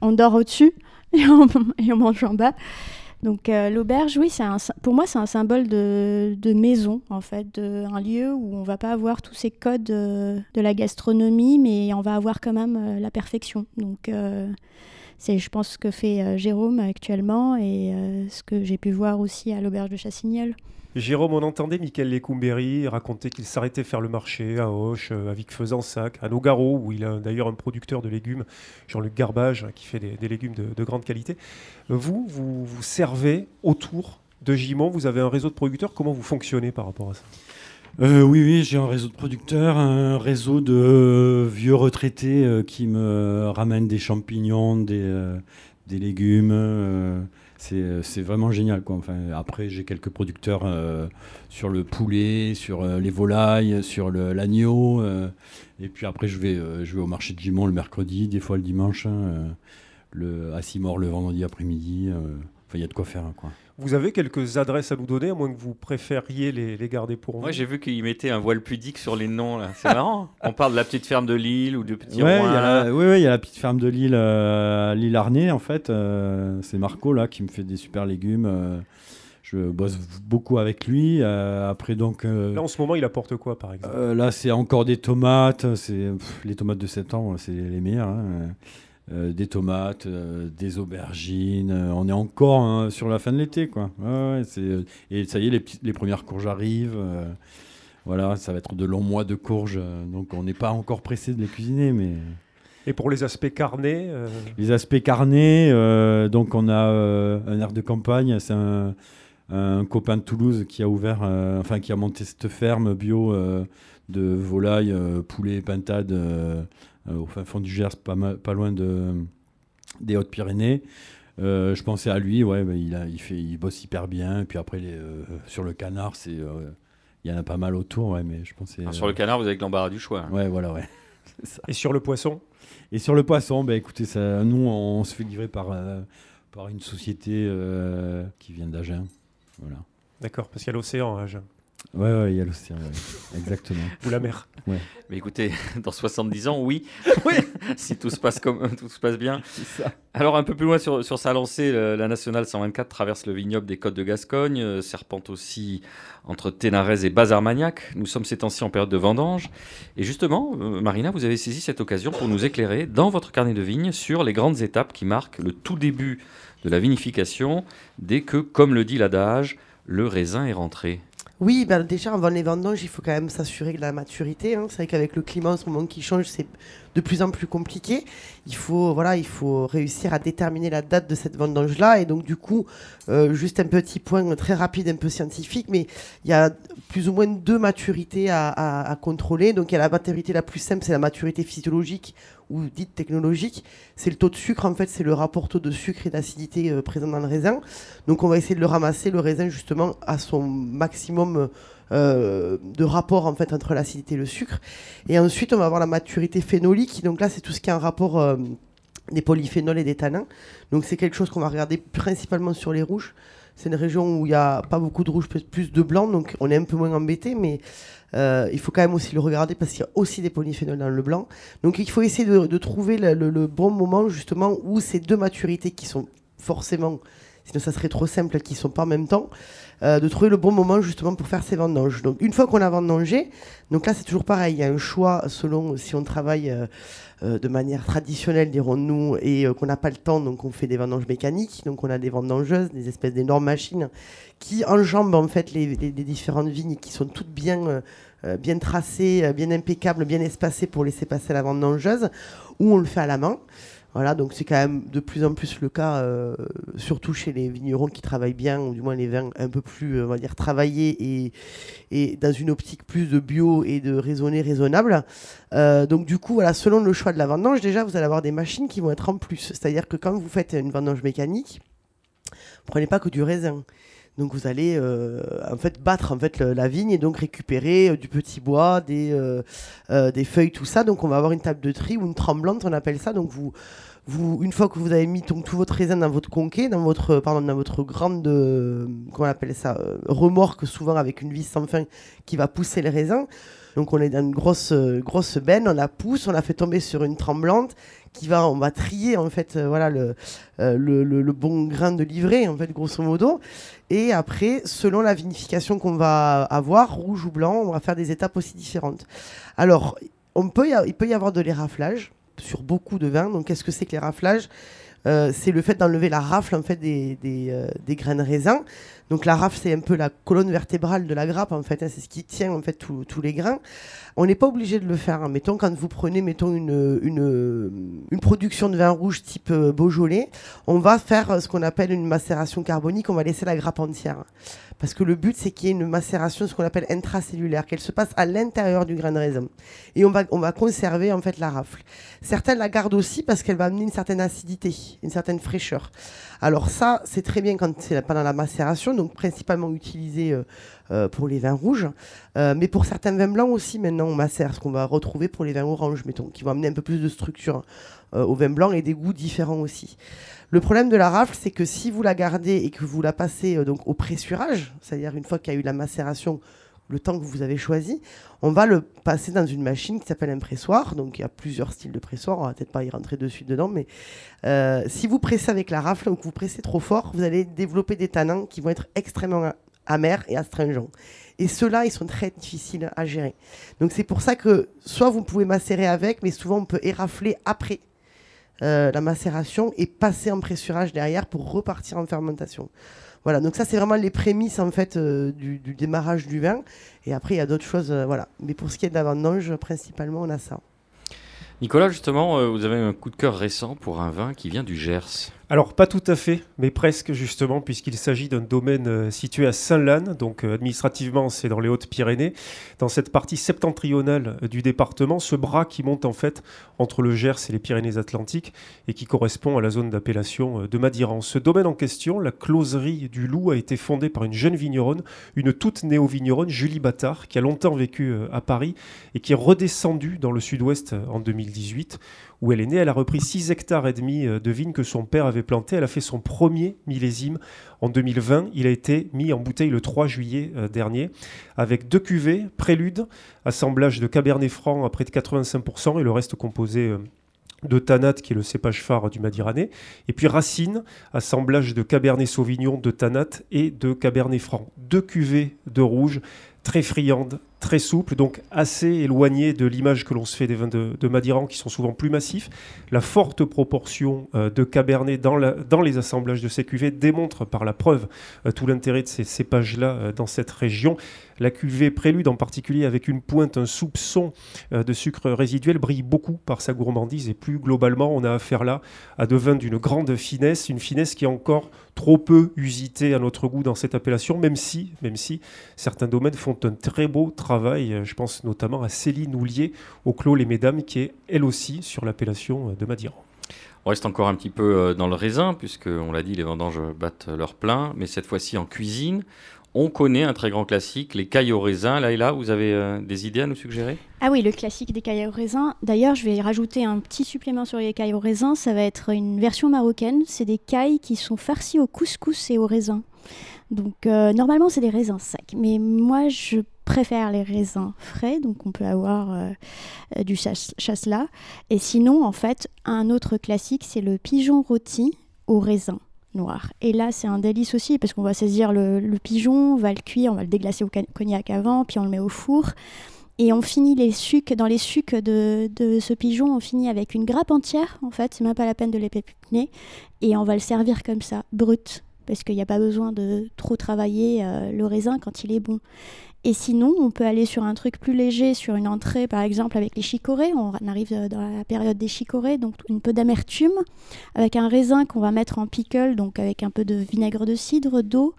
on dort au-dessus et on, et on mange en bas. Donc euh, l'auberge, oui, c'est un, pour moi, c'est un symbole de, de maison, en fait, de, un lieu où on ne va pas avoir tous ces codes euh, de la gastronomie, mais on va avoir quand même euh, la perfection. Donc euh, c'est, je pense, ce que fait euh, Jérôme actuellement et euh, ce que j'ai pu voir aussi à l'auberge de Chassignol. Jérôme, on entendait Mickaël Lecumberry raconter qu'il s'arrêtait faire le marché à Auch, à Vic-Fezensac, à Nogaro, où il a d'ailleurs un producteur de légumes, Jean-Luc Garbage, qui fait des, des légumes de, de grande qualité. Vous, vous vous servez autour de Gimont, vous avez un réseau de producteurs, comment vous fonctionnez par rapport à ça ? Euh, oui, oui, j'ai un réseau de producteurs, un réseau de euh, vieux retraités euh, qui me ramènent des champignons, des, euh, des légumes... Euh, C'est, c'est vraiment génial, quoi. Enfin, après, j'ai quelques producteurs euh, sur le poulet, sur euh, les volailles, sur le, l'agneau. Euh, et puis après, je vais, euh, je vais au marché de Gimont le mercredi, des fois le dimanche, euh, le, à Simor le vendredi après-midi. Euh, enfin, il y a de quoi faire, hein, quoi. Vous avez quelques adresses à nous donner, à moins que vous préfériez les, les garder pour vous. Moi, ouais, j'ai vu qu'ils mettaient un voile pudique sur les noms, là. C'est marrant. On parle de la petite ferme de Lille ou du petit ouais, Rouen. La... Oui, il ouais, y a la petite ferme de Lille, euh, Lille-Arnay, en fait. Euh, c'est Marco, là, qui me fait des super légumes. Euh, je bosse beaucoup avec lui. Euh, après donc, euh, là, en ce moment, il apporte quoi, par exemple? euh, Là, c'est encore des tomates. C'est, pff, les tomates de septembre, c'est les meilleures. Hein. Euh, des tomates, euh, des aubergines. Euh, on est encore hein, sur la fin de l'été, quoi. Ouais, ouais, c'est, et ça y est, les, petits, les premières courges arrivent. Euh, voilà, ça va être de longs mois de courges. Euh, donc, on n'est pas encore pressé de les cuisiner, mais... Et pour les aspects carnés euh... Les aspects carnés, euh, donc on a euh, un air de campagne. C'est un, un copain de Toulouse qui a ouvert, euh, enfin qui a monté cette ferme bio euh, de volailles, euh, poulets, pintades, euh, euh, au fin fond du Gers, pas, mal, pas loin de, des Hautes-Pyrénées. Euh, je pensais à lui, ouais, bah, il, a, il, fait, il bosse hyper bien. Et puis après, les, euh, sur le canard, c'est, euh, il y en a pas mal autour, ouais, mais je pensais. Ah, sur euh, le canard, vous avez l'embarras du choix. Hein. Ouais, voilà, ouais. Et sur le poisson? Et sur le poisson, bah écoutez, ça, nous, on, on se fait livrer par, euh, par une société euh, qui vient d'Agen. Voilà. D'accord, parce qu'il y a l'océan à Agen. Oui, ouais, il y a l'océan, ouais. Exactement. Ou la mer. Ouais. Mais écoutez, dans soixante-dix ans, oui, oui. Si tout se passe, comme, tout se passe bien. C'est ça. Alors, un peu plus loin sur, sur sa lancée, la Nationale cent vingt-quatre traverse le vignoble des Côtes de Gascogne, euh, serpente aussi entre Ténarès et Baz-Armagnac. Nous sommes ces temps-ci en période de vendange. Et justement, euh, Marina, vous avez saisi cette occasion pour nous éclairer dans votre carnet de vigne sur les grandes étapes qui marquent le tout début de la vinification, dès que, comme le dit l'adage, le raisin est rentré. Oui, ben déjà avant les vendanges, il faut quand même s'assurer de la maturité. Hein. C'est vrai qu'avec le climat en ce moment qui change, c'est de plus en plus compliqué. Il faut, voilà, il faut réussir à déterminer la date de cette vendange-là. Et donc du coup, euh, juste un petit point très rapide, un peu scientifique, mais il y a plus ou moins deux maturités à, à, à contrôler. Donc il y a la maturité la plus simple, c'est la maturité physiologique ou dite technologique. C'est le taux de sucre, en fait, c'est le rapport taux de sucre et d'acidité euh, présent dans le raisin. Donc on va essayer de le ramasser, le raisin, justement, à son maximum euh, de rapport, en fait, entre l'acidité et le sucre. Et ensuite, on va avoir la maturité phénolique. Donc là, c'est tout ce qui est un rapport euh, des polyphénols et des tanins. Donc c'est quelque chose qu'on va regarder principalement sur les rouges. C'est une région où il n'y a pas beaucoup de rouges, plus de blancs, donc on est un peu moins embêté, mais euh, il faut quand même aussi le regarder parce qu'il y a aussi des polyphénols dans le blanc. Donc il faut essayer de, de trouver le, le, le bon moment justement où ces deux maturités qui sont forcément, sinon ça serait trop simple, qui ne sont pas en même temps, euh, de trouver le bon moment justement pour faire ces vendanges. Donc une fois qu'on a vendangé, donc là c'est toujours pareil, il y a un choix selon si on travaille... Euh, de manière traditionnelle, dirons-nous, et euh, qu'on n'a pas le temps, donc on fait des vendanges mécaniques, donc on a des vendangeuses, des espèces d'énormes machines qui enjambent en fait les, les, les différentes vignes qui sont toutes bien, euh, bien tracées, bien impeccables, bien espacées pour laisser passer la vendangeuse, ou on le fait à la main. Voilà, donc c'est quand même de plus en plus le cas, euh, surtout chez les vignerons qui travaillent bien, ou du moins les vins un peu plus, on va dire, travaillés et, et dans une optique plus de bio et de raisonner raisonnable. Euh, donc du coup, voilà, selon le choix de la vendange, déjà, vous allez avoir des machines qui vont être en plus. C'est-à-dire que quand vous faites une vendange mécanique, prenez pas que du raisin. Donc vous allez euh, en fait battre en fait le, la vigne et donc récupérer euh, du petit bois, des euh, euh, des feuilles, tout ça. Donc on va avoir une table de tri ou une tremblante, on appelle ça. Donc vous vous une fois que vous avez mis donc, tout votre raisin dans votre conquet, dans votre pardon dans votre grande euh, comment on appelle ça euh, remorque, souvent avec une vis sans fin qui va pousser les raisins. Donc on est dans une grosse euh, grosse benne, on la pousse, on la fait tomber sur une tremblante. Qui va, on va trier en fait, euh, voilà le, euh, le, le le bon grain de livret en fait grosso modo. Et après, selon la vinification qu'on va avoir, rouge ou blanc, on va faire des étapes aussi différentes. Alors, on peut y a, il peut y avoir de l'éraflage sur beaucoup de vins. Donc, qu'est-ce que c'est que l'éraflage ? Euh, c'est le fait d'enlever la rafle en fait des des, euh, des grains de raisin. Donc la rafle, c'est un peu la colonne vertébrale de la grappe en fait, hein, c'est ce qui tient en fait tous les grains. On n'est pas obligé de le faire. Hein. Mettons quand vous prenez mettons une une une production de vin rouge type euh, Beaujolais, on va faire euh, ce qu'on appelle une macération carbonique. On va laisser la grappe entière parce que le but c'est qu'il y ait une macération, ce qu'on appelle intracellulaire, qu'elle se passe à l'intérieur du grain de raisin. Et on va on va conserver en fait la rafle. Certains la gardent aussi parce qu'elle va amener une certaine acidité, une certaine fraîcheur. Alors ça, c'est très bien quand c'est pendant la macération, donc principalement utilisé euh, euh, pour les vins rouges, euh, mais pour certains vins blancs aussi, maintenant on macère, ce qu'on va retrouver pour les vins oranges, mettons, qui vont amener un peu plus de structure euh, aux vins blancs et des goûts différents aussi. Le problème de la rafle, c'est que si vous la gardez et que vous la passez euh, donc au pressurage, c'est-à-dire une fois qu'il y a eu la macération, le temps que vous avez choisi, on va le passer dans une machine qui s'appelle un pressoir. Donc il y a plusieurs styles de pressoir, on va peut-être pas y rentrer de suite dedans, mais euh, si vous pressez avec la rafle ou que vous pressez trop fort, vous allez développer des tanins qui vont être extrêmement amers et astringents. Et ceux-là, ils sont très difficiles à gérer. Donc c'est pour ça que soit vous pouvez macérer avec, mais souvent on peut érafler après euh, la macération et passer en pressurage derrière pour repartir en fermentation. Voilà, donc ça c'est vraiment les prémices en fait euh, du, du démarrage du vin. Et après il y a d'autres choses, euh, voilà. Mais pour ce qui est de la vendange, principalement on a ça. Nicolas, justement, euh, vous avez un coup de cœur récent pour un vin qui vient du Gers. Alors pas tout à fait, mais presque justement, puisqu'il s'agit d'un domaine euh, situé à Saint-Lannes, donc euh, administrativement c'est dans les Hautes-Pyrénées, dans cette partie septentrionale euh, du département, ce bras qui monte en fait entre le Gers et les Pyrénées-Atlantiques et qui correspond à la zone d'appellation euh, de Madiran. Ce domaine en question, la Closerie du Loup, a été fondée par une jeune vigneronne, une toute néo-vigneronne, Julie Battard, qui a longtemps vécu euh, à Paris et qui est redescendue dans le sud-ouest euh, en deux mille dix-huit, où elle est née. Elle a repris six hectares et demi de vignes que son père avait plantées. Elle a fait son premier millésime en deux mille vingt. Il a été mis en bouteille le trois juillet dernier avec deux cuvées, Prélude, assemblage de Cabernet Franc à près de quatre-vingt-cinq pour cent et le reste composé de Tanat, qui est le cépage phare du Madiranais, et puis Racine, assemblage de Cabernet Sauvignon, de Tanat et de Cabernet Franc. Deux cuvées de rouge, très friandes, très souples, donc assez éloignées de l'image que l'on se fait des vins de, de Madiran, qui sont souvent plus massifs. La forte proportion euh, de Cabernet dans, la, dans les assemblages de ces cuvées démontre par la preuve euh, tout l'intérêt de ces cépages-là euh, dans cette région. La cuvée Prélude, en particulier avec une pointe, un soupçon euh, de sucre résiduel, brille beaucoup par sa gourmandise. Et plus globalement, on a affaire là à de vins d'une grande finesse, une finesse qui est encore trop peu usitée à notre goût dans cette appellation, même si, même si certains domaines font un très beau travail. Je pense notamment à Céline Houlier au Clos Les Mesdames, qui est elle aussi sur l'appellation de Madiran. On reste encore un petit peu dans le raisin, puisque on l'a dit, les vendanges battent leur plein, mais cette fois-ci en cuisine. On connaît un très grand classique, les cailles au raisin. Laila, vous avez euh, des idées à nous suggérer ? Ah oui, le classique des cailles au raisin. D'ailleurs, je vais rajouter un petit supplément sur les cailles au raisin. Ça va être une version marocaine. C'est des cailles qui sont farcies au couscous et au raisin. Donc, euh, normalement, c'est des raisins secs. Mais moi, je préfère les raisins frais. Donc, on peut avoir euh, du chasselas. Et sinon, en fait, un autre classique, c'est le pigeon rôti au raisin noir. Et là, c'est un délice aussi, parce qu'on va saisir le, le pigeon, on va le cuire, on va le déglacer au cognac avant, puis on le met au four. Et on finit les sucs, dans les sucs de, de ce pigeon, on finit avec une grappe entière, en fait, c'est même pas la peine de les pépiner. Et on va le servir comme ça, brut, parce qu'il n'y a pas besoin de trop travailler euh, le raisin quand il est bon. Et sinon, on peut aller sur un truc plus léger, sur une entrée, par exemple, avec les chicorées. On arrive dans la période des chicorées, donc un peu d'amertume, avec un raisin qu'on va mettre en pickle, donc avec un peu de vinaigre de cidre, d'eau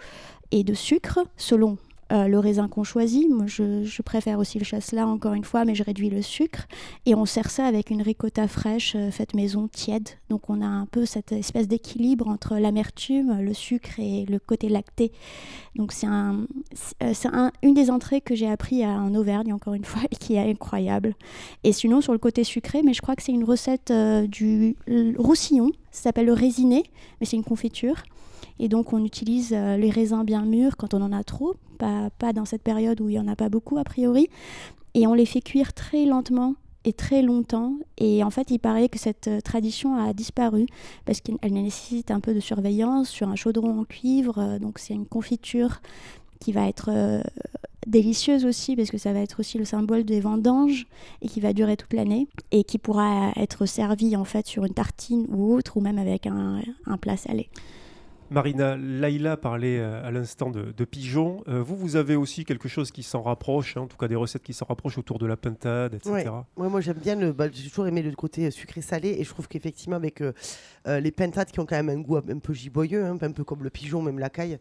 et de sucre, selon euh, le raisin qu'on choisit. Moi, je, je préfère aussi le chasselas, encore une fois, mais je réduis le sucre. Et on sert ça avec une ricotta fraîche, euh, faite maison, tiède. Donc on a un peu cette espèce d'équilibre entre l'amertume, le sucre et le côté lacté. Donc c'est, un, c'est un, une des entrées que j'ai appris à, en Auvergne, encore une fois, et qui est incroyable. Et sinon, sur le côté sucré, mais je crois que c'est une recette euh, du Roussillon, ça s'appelle le raisiné, mais c'est une confiture. Et donc on utilise euh, les raisins bien mûrs quand on en a trop, pas, pas dans cette période où il n'y en a pas beaucoup a priori. Et on les fait cuire très lentement et très longtemps. Et en fait, il paraît que cette euh, tradition a disparu parce qu'elle nécessite un peu de surveillance sur un chaudron en cuivre. Euh, donc c'est une confiture qui va être euh, délicieuse aussi, parce que ça va être aussi le symbole des vendanges et qui va durer toute l'année et qui pourra être servie en fait sur une tartine ou autre, ou même avec un, un plat salé. Marina, Laila parlait à l'instant de, de pigeons. Euh, vous, vous avez aussi quelque chose qui s'en rapproche, hein, en tout cas des recettes qui s'en rapprochent autour de la pintade, et cetera. Ouais. Ouais, moi, j'aime bien, le, bah, j'ai toujours aimé le côté sucré-salé et je trouve qu'effectivement, avec euh, les pintades qui ont quand même un goût un peu giboyeux, hein, un peu comme le pigeon, même la caille.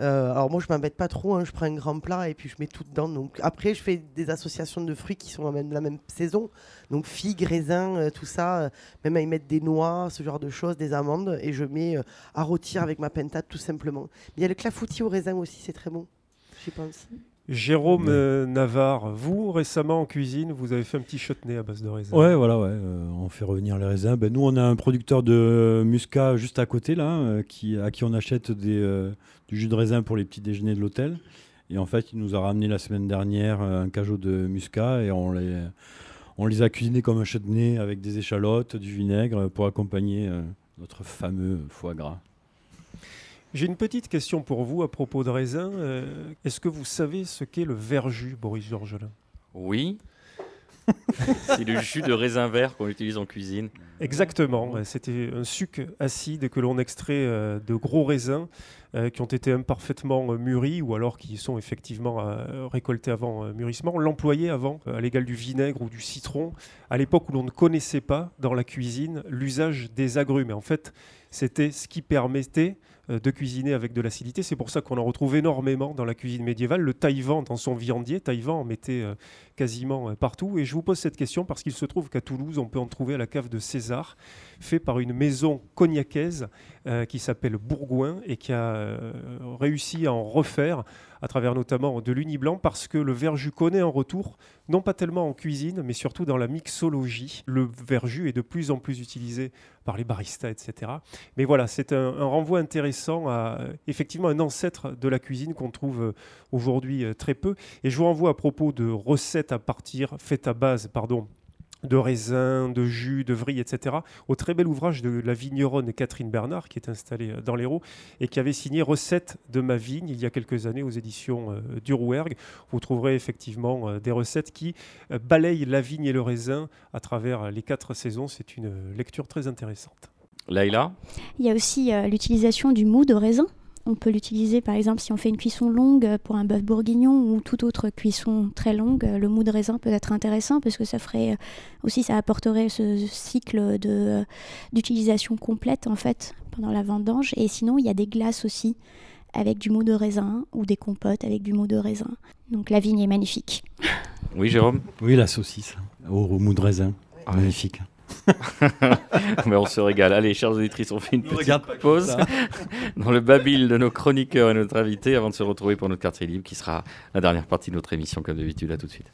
Euh, alors moi, je ne m'embête pas trop, hein, je prends un grand plat et puis je mets tout dedans. Donc, après, je fais des associations de fruits qui sont la même, la même saison. Donc figues, raisins, euh, tout ça. Euh, même à y mettre des noix, ce genre de choses, des amandes. Et je mets euh, à rôtir avec ma pintade, tout simplement. Mais il y a le clafoutis au raisin aussi, c'est très bon, j'y pense. Jérôme euh, Navarre, vous, récemment en cuisine, vous avez fait un petit chutney à base de raisins. Ouais, voilà, ouais. Euh, on fait revenir les raisins. Ben, nous, on a un producteur de muscat juste à côté, là, euh, qui, à qui on achète des, euh, du jus de raisin pour les petits déjeuners de l'hôtel. Et en fait, il nous a ramené la semaine dernière un cajot de muscat et on les, on les a cuisinés comme un chutney avec des échalotes, du vinaigre pour accompagner notre fameux foie gras. J'ai une petite question pour vous à propos de raisin. Euh, est-ce que vous savez ce qu'est le verjus, Boris Georgelin ? Oui. C'est le jus de raisin vert qu'on utilise en cuisine. Exactement. C'était un suc acide que l'on extrait de gros raisins qui ont été imparfaitement mûris ou alors qui sont effectivement récoltés avant mûrissement. On l'employait avant à l'égal du vinaigre ou du citron, à l'époque où l'on ne connaissait pas dans la cuisine l'usage des agrumes. Et en fait, c'était ce qui permettait de cuisiner avec de l'acidité. C'est pour ça qu'on en retrouve énormément dans la cuisine médiévale. Le Taillevent, dans son viandier, Taillevent en mettait quasiment partout. Et je vous pose cette question parce qu'il se trouve qu'à Toulouse, on peut en trouver à la cave de César, fait par une maison cognacaise euh, qui s'appelle Bourgoin et qui a euh, réussi à en refaire à travers notamment de l'uniblanc, parce que le verjus connaît en retour, non pas tellement en cuisine, mais surtout dans la mixologie. Le verjus est de plus en plus utilisé par les baristas, et cetera. Mais voilà, c'est un, un renvoi intéressant à euh, effectivement un ancêtre de la cuisine qu'on trouve aujourd'hui euh, très peu. Et je vous renvoie à propos de recettes à partir, faites à base, pardon, de raisins, de jus, de vrilles, et cetera, au très bel ouvrage de la vigneronne Catherine Bernard, qui est installée dans l'Hérault et qui avait signé « Recettes de ma vigne » il y a quelques années aux éditions euh, du Rouergue. Vous trouverez effectivement euh, des recettes qui euh, balayent la vigne et le raisin à travers les quatre saisons. C'est une lecture très intéressante. Laila ? Il y a aussi euh, l'utilisation du mou de raisin. On peut l'utiliser, par exemple, si on fait une cuisson longue pour un bœuf bourguignon ou toute autre cuisson très longue, le mou de raisin peut être intéressant parce que ça ferait aussi, ça apporterait ce cycle de, d'utilisation complète en fait pendant la vendange. Et sinon, il y a des glaces aussi avec du mou de raisin ou des compotes avec du mou de raisin. Donc la vigne est magnifique. Oui, Jérôme ? Oui, la saucisse au mou de raisin, ah, magnifique. Mais on se régale. Allez, chers auditrices, on fait une petite pause dans le babil de nos chroniqueurs et notre invité avant de se retrouver pour notre quartier libre qui sera la dernière partie de notre émission comme d'habitude. À tout de suite.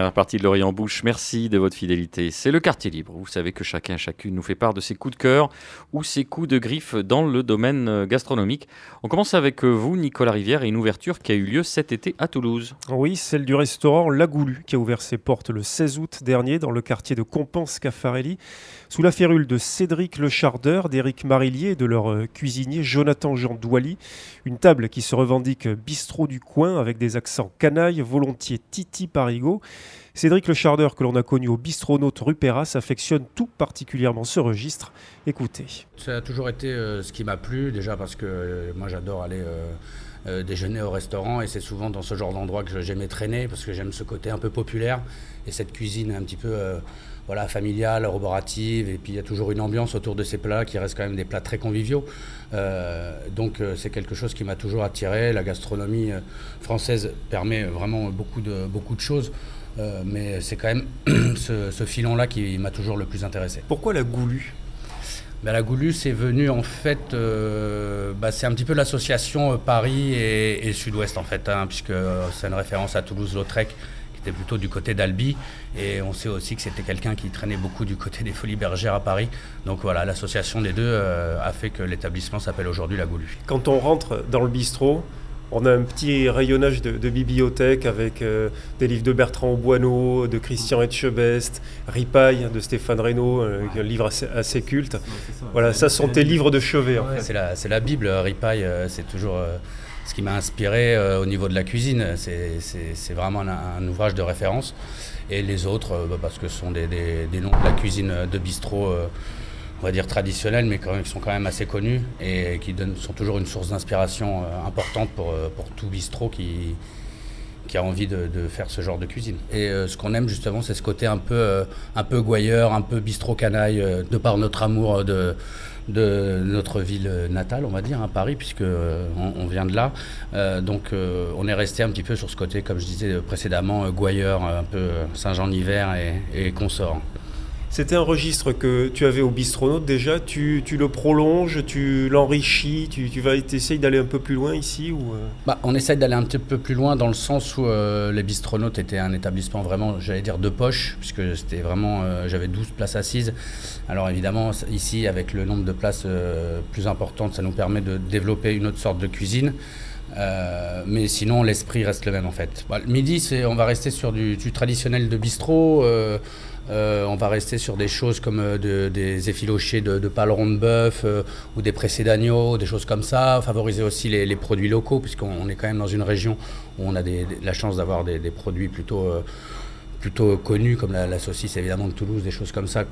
Dernière partie de l'Orient Bouche, merci de votre fidélité. C'est le quartier libre. Vous savez que chacun, chacune nous fait part de ses coups de cœur ou ses coups de griffe dans le domaine gastronomique. On commence avec vous, Nicolas Rivière, et une ouverture qui a eu lieu cet été à Toulouse. Oui, celle du restaurant La Goulue, qui a ouvert ses portes le seize août dernier dans le quartier de Compense-Caffarelli, sous la férule de Cédric Lechardeur, d'Éric Marillier et de leur cuisinier Jonathan-Jean Doualy. Une table qui se revendique bistrot du coin avec des accents canaille, volontiers Titi Parigot. Cédric Lechardeur, que l'on a connu au bistronaute rue Perras, affectionne tout particulièrement ce registre. Écoutez. Ça a toujours été euh, ce qui m'a plu, déjà parce que euh, moi j'adore aller euh, euh, déjeuner au restaurant, et c'est souvent dans ce genre d'endroit que j'aimais traîner, parce que j'aime ce côté un peu populaire et cette cuisine un petit peu euh, voilà, familiale, roborative, et puis il y a toujours une ambiance autour de ces plats qui restent quand même des plats très conviviaux. Euh, donc euh, c'est quelque chose qui m'a toujours attiré. La gastronomie euh, française permet vraiment beaucoup de, beaucoup de choses. Euh, mais c'est quand même ce, ce filon-là qui m'a toujours le plus intéressé. Pourquoi la Goulue ? Ben, la Goulue, c'est venu en fait, euh, bah, c'est un petit peu l'association euh, Paris et, et Sud-Ouest en fait, hein, puisque euh, c'est une référence à Toulouse-Lautrec, qui était plutôt du côté d'Albi, et on sait aussi que c'était quelqu'un qui traînait beaucoup du côté des Folies Bergères à Paris. Donc voilà, l'association des deux euh, a fait que l'établissement s'appelle aujourd'hui la Goulue. Quand on rentre dans le bistrot, on a un petit rayonnage de, de bibliothèque avec euh, des livres de Bertrand Auboineau, de Christian Etchebest, Ripaille de Stéphane Reynaud, euh, un livre assez, assez culte. C'est ça, voilà, ça sont tes livres de chevet. Ouais, en fait. c'est, la, c'est la Bible, Ripaille, euh, c'est toujours euh, ce qui m'a inspiré euh, au niveau de la cuisine. C'est, c'est, c'est vraiment un, un ouvrage de référence. Et les autres, euh, bah, parce que ce sont des, des, des noms de la cuisine de bistrot, euh, on va dire traditionnels, mais qui sont quand même assez connus et qui donnent, sont toujours une source d'inspiration euh, importante pour, euh, pour tout bistrot qui, qui a envie de, de faire ce genre de cuisine. Et euh, ce qu'on aime justement, c'est ce côté un peu, euh, un peu gouailleur, un peu bistrot canaille, euh, de par notre amour de, de notre ville natale, on va dire, hein, Paris, puisque euh, on, on vient de là. Euh, donc euh, on est resté un petit peu sur ce côté, comme je disais précédemment, euh, gouailleur, un peu Saint-Jean-d'Hiver et, et consort. C'était un registre que tu avais au bistronaute déjà, tu, tu le prolonges, tu l'enrichis, tu, tu vas essayer d'aller un peu plus loin ici ou... bah, on essaye d'aller un petit peu plus loin dans le sens où euh, les bistronautes étaient un établissement vraiment, j'allais dire, de poche, puisque c'était vraiment, euh, j'avais douze places assises. Alors évidemment, ici, avec le nombre de places euh, plus importantes, ça nous permet de développer une autre sorte de cuisine. Euh, mais sinon l'esprit reste le même en fait. Bah, le midi, c'est, on va rester sur du, du traditionnel de bistrot, euh, euh, on va rester sur des choses comme euh, de, des effilochés de, de palerons de bœuf euh, ou des pressés d'agneau, des choses comme ça, favoriser aussi les, les produits locaux, puisqu'on est quand même dans une région où on a des, des, la chance d'avoir des, des produits plutôt... Euh, plutôt connus comme la, la saucisse évidemment de Toulouse, des choses comme ça,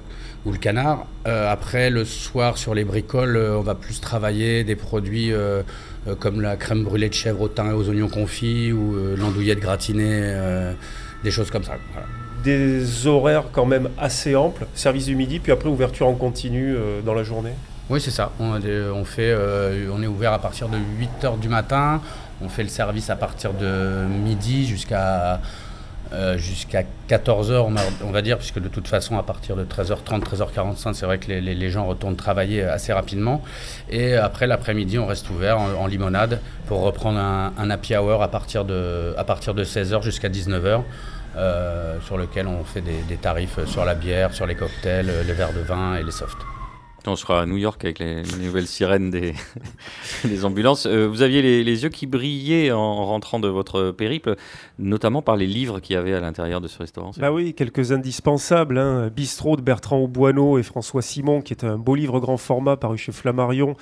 ou le canard. Euh, après, le soir, sur les bricoles, euh, on va plus travailler des produits euh, euh, comme la crème brûlée de chèvre au thym et aux oignons confits, ou euh, l'andouillette gratinée, euh, des choses comme ça. Voilà. Des horaires quand même assez amples, service du midi, puis après ouverture en continu euh, dans la journée. Oui, c'est ça. On, a des, on, fait, euh, on est ouvert à partir de huit heures du matin, on fait le service à partir de midi jusqu'à... Euh, jusqu'à quatorze heures, on va dire, puisque de toute façon, à partir de treize heures trente, treize heures quarante-cinq, c'est vrai que les, les, les gens retournent travailler assez rapidement. Et après, l'après-midi, on reste ouvert en, en limonade pour reprendre un, un happy hour à partir de, à partir de seize heures jusqu'à dix-neuf heures, euh, sur lequel on fait des, des tarifs sur la bière, sur les cocktails, les verres de vin et les softs. On sera à New York avec les nouvelles sirènes des, des ambulances. Euh, vous aviez les, les yeux qui brillaient en rentrant de votre périple, notamment par les livres qu'il y avait à l'intérieur de ce restaurant. Bah oui, quelques indispensables. Hein. Bistrot de Bertrand Auboineau et François Simon, qui est un beau livre grand format paru chez Flammarion,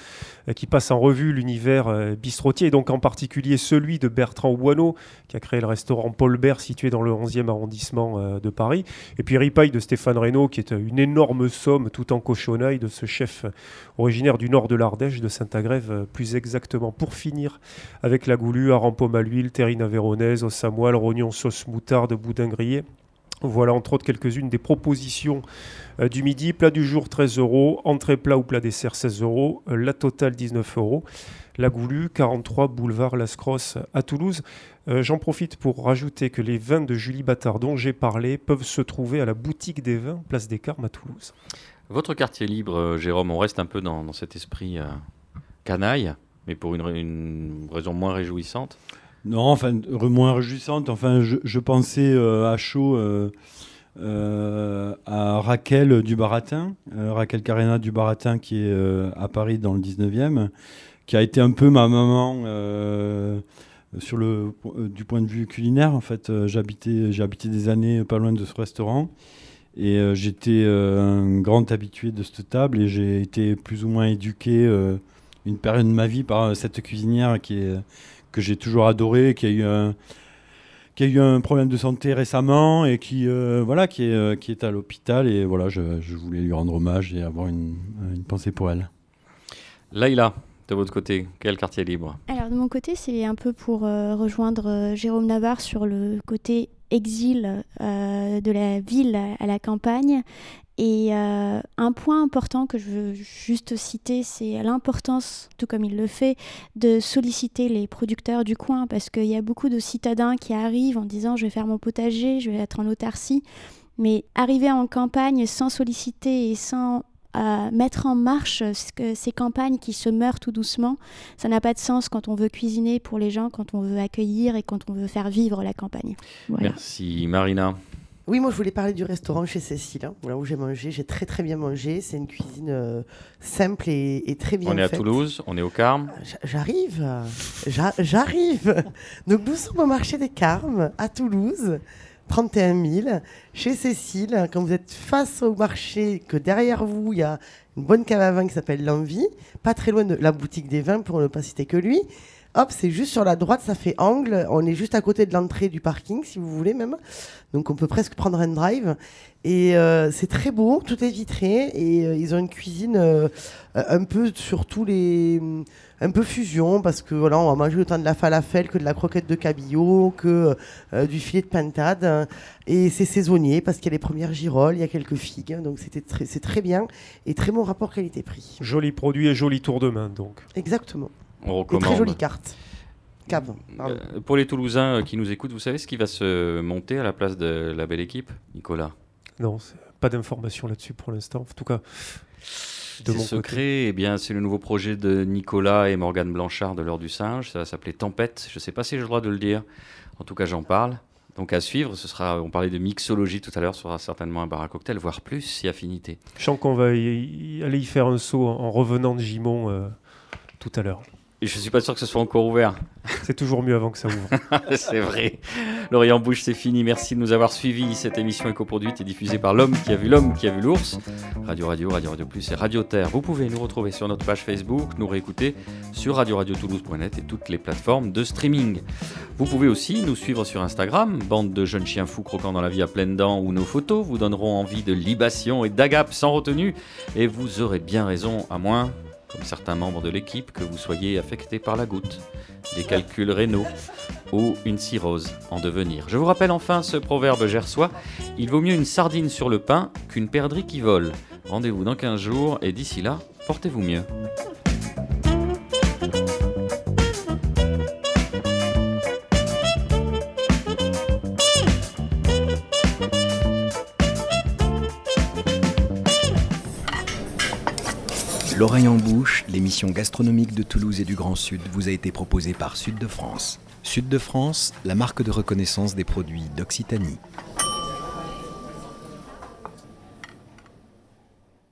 euh, qui passe en revue l'univers euh, bistrotier, et donc en particulier celui de Bertrand Auboineau, qui a créé le restaurant Paul Bert, situé dans le onzième arrondissement euh, de Paris. Et puis Ripaille de Stéphane Reynaud, qui est une énorme somme tout en cochonaille de ce chef originaire du nord de l'Ardèche, de Saint-Agrève plus exactement. Pour finir avec la Goulue, hareng pomme à l'huile, terrine avéronaise, os à moelle, rognon sauce moutarde, boudin grillé. Voilà entre autres quelques-unes des propositions euh, du midi. Plat du jour treize euros, entrée plat ou plat dessert seize euros, euh, la totale dix-neuf euros. La Goulue, quarante-trois boulevard Lascrosse à Toulouse. Euh, j'en profite pour rajouter que les vins de Julie Battard dont j'ai parlé peuvent se trouver à la boutique des vins, place des Carmes à Toulouse. Votre quartier libre, Jérôme, on reste un peu dans, dans cet esprit euh, canaille, mais pour une, une raison moins réjouissante. Non, enfin, moins réjouissante. Enfin, je, je pensais euh, à chaud euh, euh, à Raquel du Baratin, euh, Raquel Carena du Baratin, qui est euh, à Paris dans le dix-neuvième, qui a été un peu ma maman euh, sur le, euh, du point de vue culinaire. En fait, euh, j'habitais, j'ai habité des années pas loin de ce restaurant. Et euh, j'étais euh, un grand habitué de cette table et j'ai été plus ou moins éduqué euh, une période de ma vie par euh, cette cuisinière qui est, que j'ai toujours adorée, qui a eu un, qui a eu un problème de santé récemment et qui, euh, voilà, qui, est, euh, qui est à l'hôpital. Et voilà, je, je voulais lui rendre hommage et avoir une, une pensée pour elle. Laila, de votre côté, quel quartier libre ? Alors de mon côté, c'est un peu pour euh, rejoindre euh, Jérôme Navarre sur le côté exil euh, de la ville à la campagne. Et euh, un point important que je veux juste citer, c'est l'importance, tout comme il le fait, de solliciter les producteurs du coin, parce qu'il y a beaucoup de citadins qui arrivent en disant « je vais faire mon potager, je vais être en autarcie ». Mais arriver en campagne sans solliciter et sans Euh, mettre en marche euh, ces campagnes qui se meurent tout doucement, ça n'a pas de sens quand on veut cuisiner pour les gens, quand on veut accueillir et quand on veut faire vivre la campagne. Voilà. Merci Marina. Oui, moi je voulais parler du restaurant Chez Cécile, hein, là où j'ai mangé, j'ai très très bien mangé, c'est une cuisine euh, simple et, et très bien faite. On est faite. À Toulouse, on est au Carmes. J- j'arrive, j'a- j'arrive. Donc nous sommes au marché des Carmes, à Toulouse. trente et un mille, chez Cécile, quand vous êtes face au marché, que derrière vous, il y a une bonne cave à vin qui s'appelle L'Envie, pas très loin de la boutique des vins, pour ne pas citer que lui. Hop, c'est juste sur la droite, ça fait angle, on est juste à côté de l'entrée du parking, si vous voulez même. Donc on peut presque prendre un drive. Et euh, c'est très beau, tout est vitré, et euh, ils ont une cuisine euh, un peu sur tous les... un peu fusion, parce que voilà, on va manger autant de la falafel que de la croquette de cabillaud, que euh, du filet de pintade, hein, et c'est saisonnier parce qu'il y a les premières girolles, il y a quelques figues, hein, donc c'était très, c'est très bien et très bon rapport qualité-prix. Joli produit et joli tour de main donc. Exactement. On recommande. Et très jolie carte. Cave, euh, pour les Toulousains qui nous écoutent, vous savez ce qui va se monter à la place de la belle équipe, Nicolas ? Non, pas d'informations là-dessus pour l'instant, en tout cas. De c'est secret, eh bien, c'est le nouveau projet de Nicolas et Morgane Blanchard de l'Heure du Singe. Ça va s'appeler Tempête. Je ne sais pas si j'ai le droit de le dire. En tout cas, j'en parle. Donc à suivre, ce sera, on parlait de mixologie tout à l'heure, ce sera certainement un bar à cocktail, voire plus, si affinité. Je sens qu'on va y, y, aller y faire un saut en revenant de Gimont euh, tout à l'heure. Et je ne suis pas sûr que ce soit encore ouvert. C'est toujours mieux avant que ça ouvre. C'est vrai. L'Orient Bouche, c'est fini. Merci de nous avoir suivis. Cette émission est coproduite et diffusée par l'homme qui a vu l'homme qui a vu l'ours. Radio Radio, Radio Radio Plus et Radio Terre. Vous pouvez nous retrouver sur notre page Facebook, nous réécouter sur radio radio toulouse point net et toutes les plateformes de streaming. Vous pouvez aussi nous suivre sur Instagram. Bande de jeunes chiens fous croquant dans la vie à pleines dents, où nos photos vous donneront envie de libation et d'agape sans retenue. Et vous aurez bien raison, à moins... comme certains membres de l'équipe, que vous soyez affectés par la goutte, des calculs rénaux ou une cirrhose en devenir. Je vous rappelle enfin ce proverbe gersois, il vaut mieux une sardine sur le pain qu'une perdrix qui vole. Rendez-vous dans quinze jours et d'ici là, portez-vous mieux. L'Oreille en Bouche, l'émission gastronomique de Toulouse et du Grand Sud, vous a été proposée par Sud de France. Sud de France, la marque de reconnaissance des produits d'Occitanie.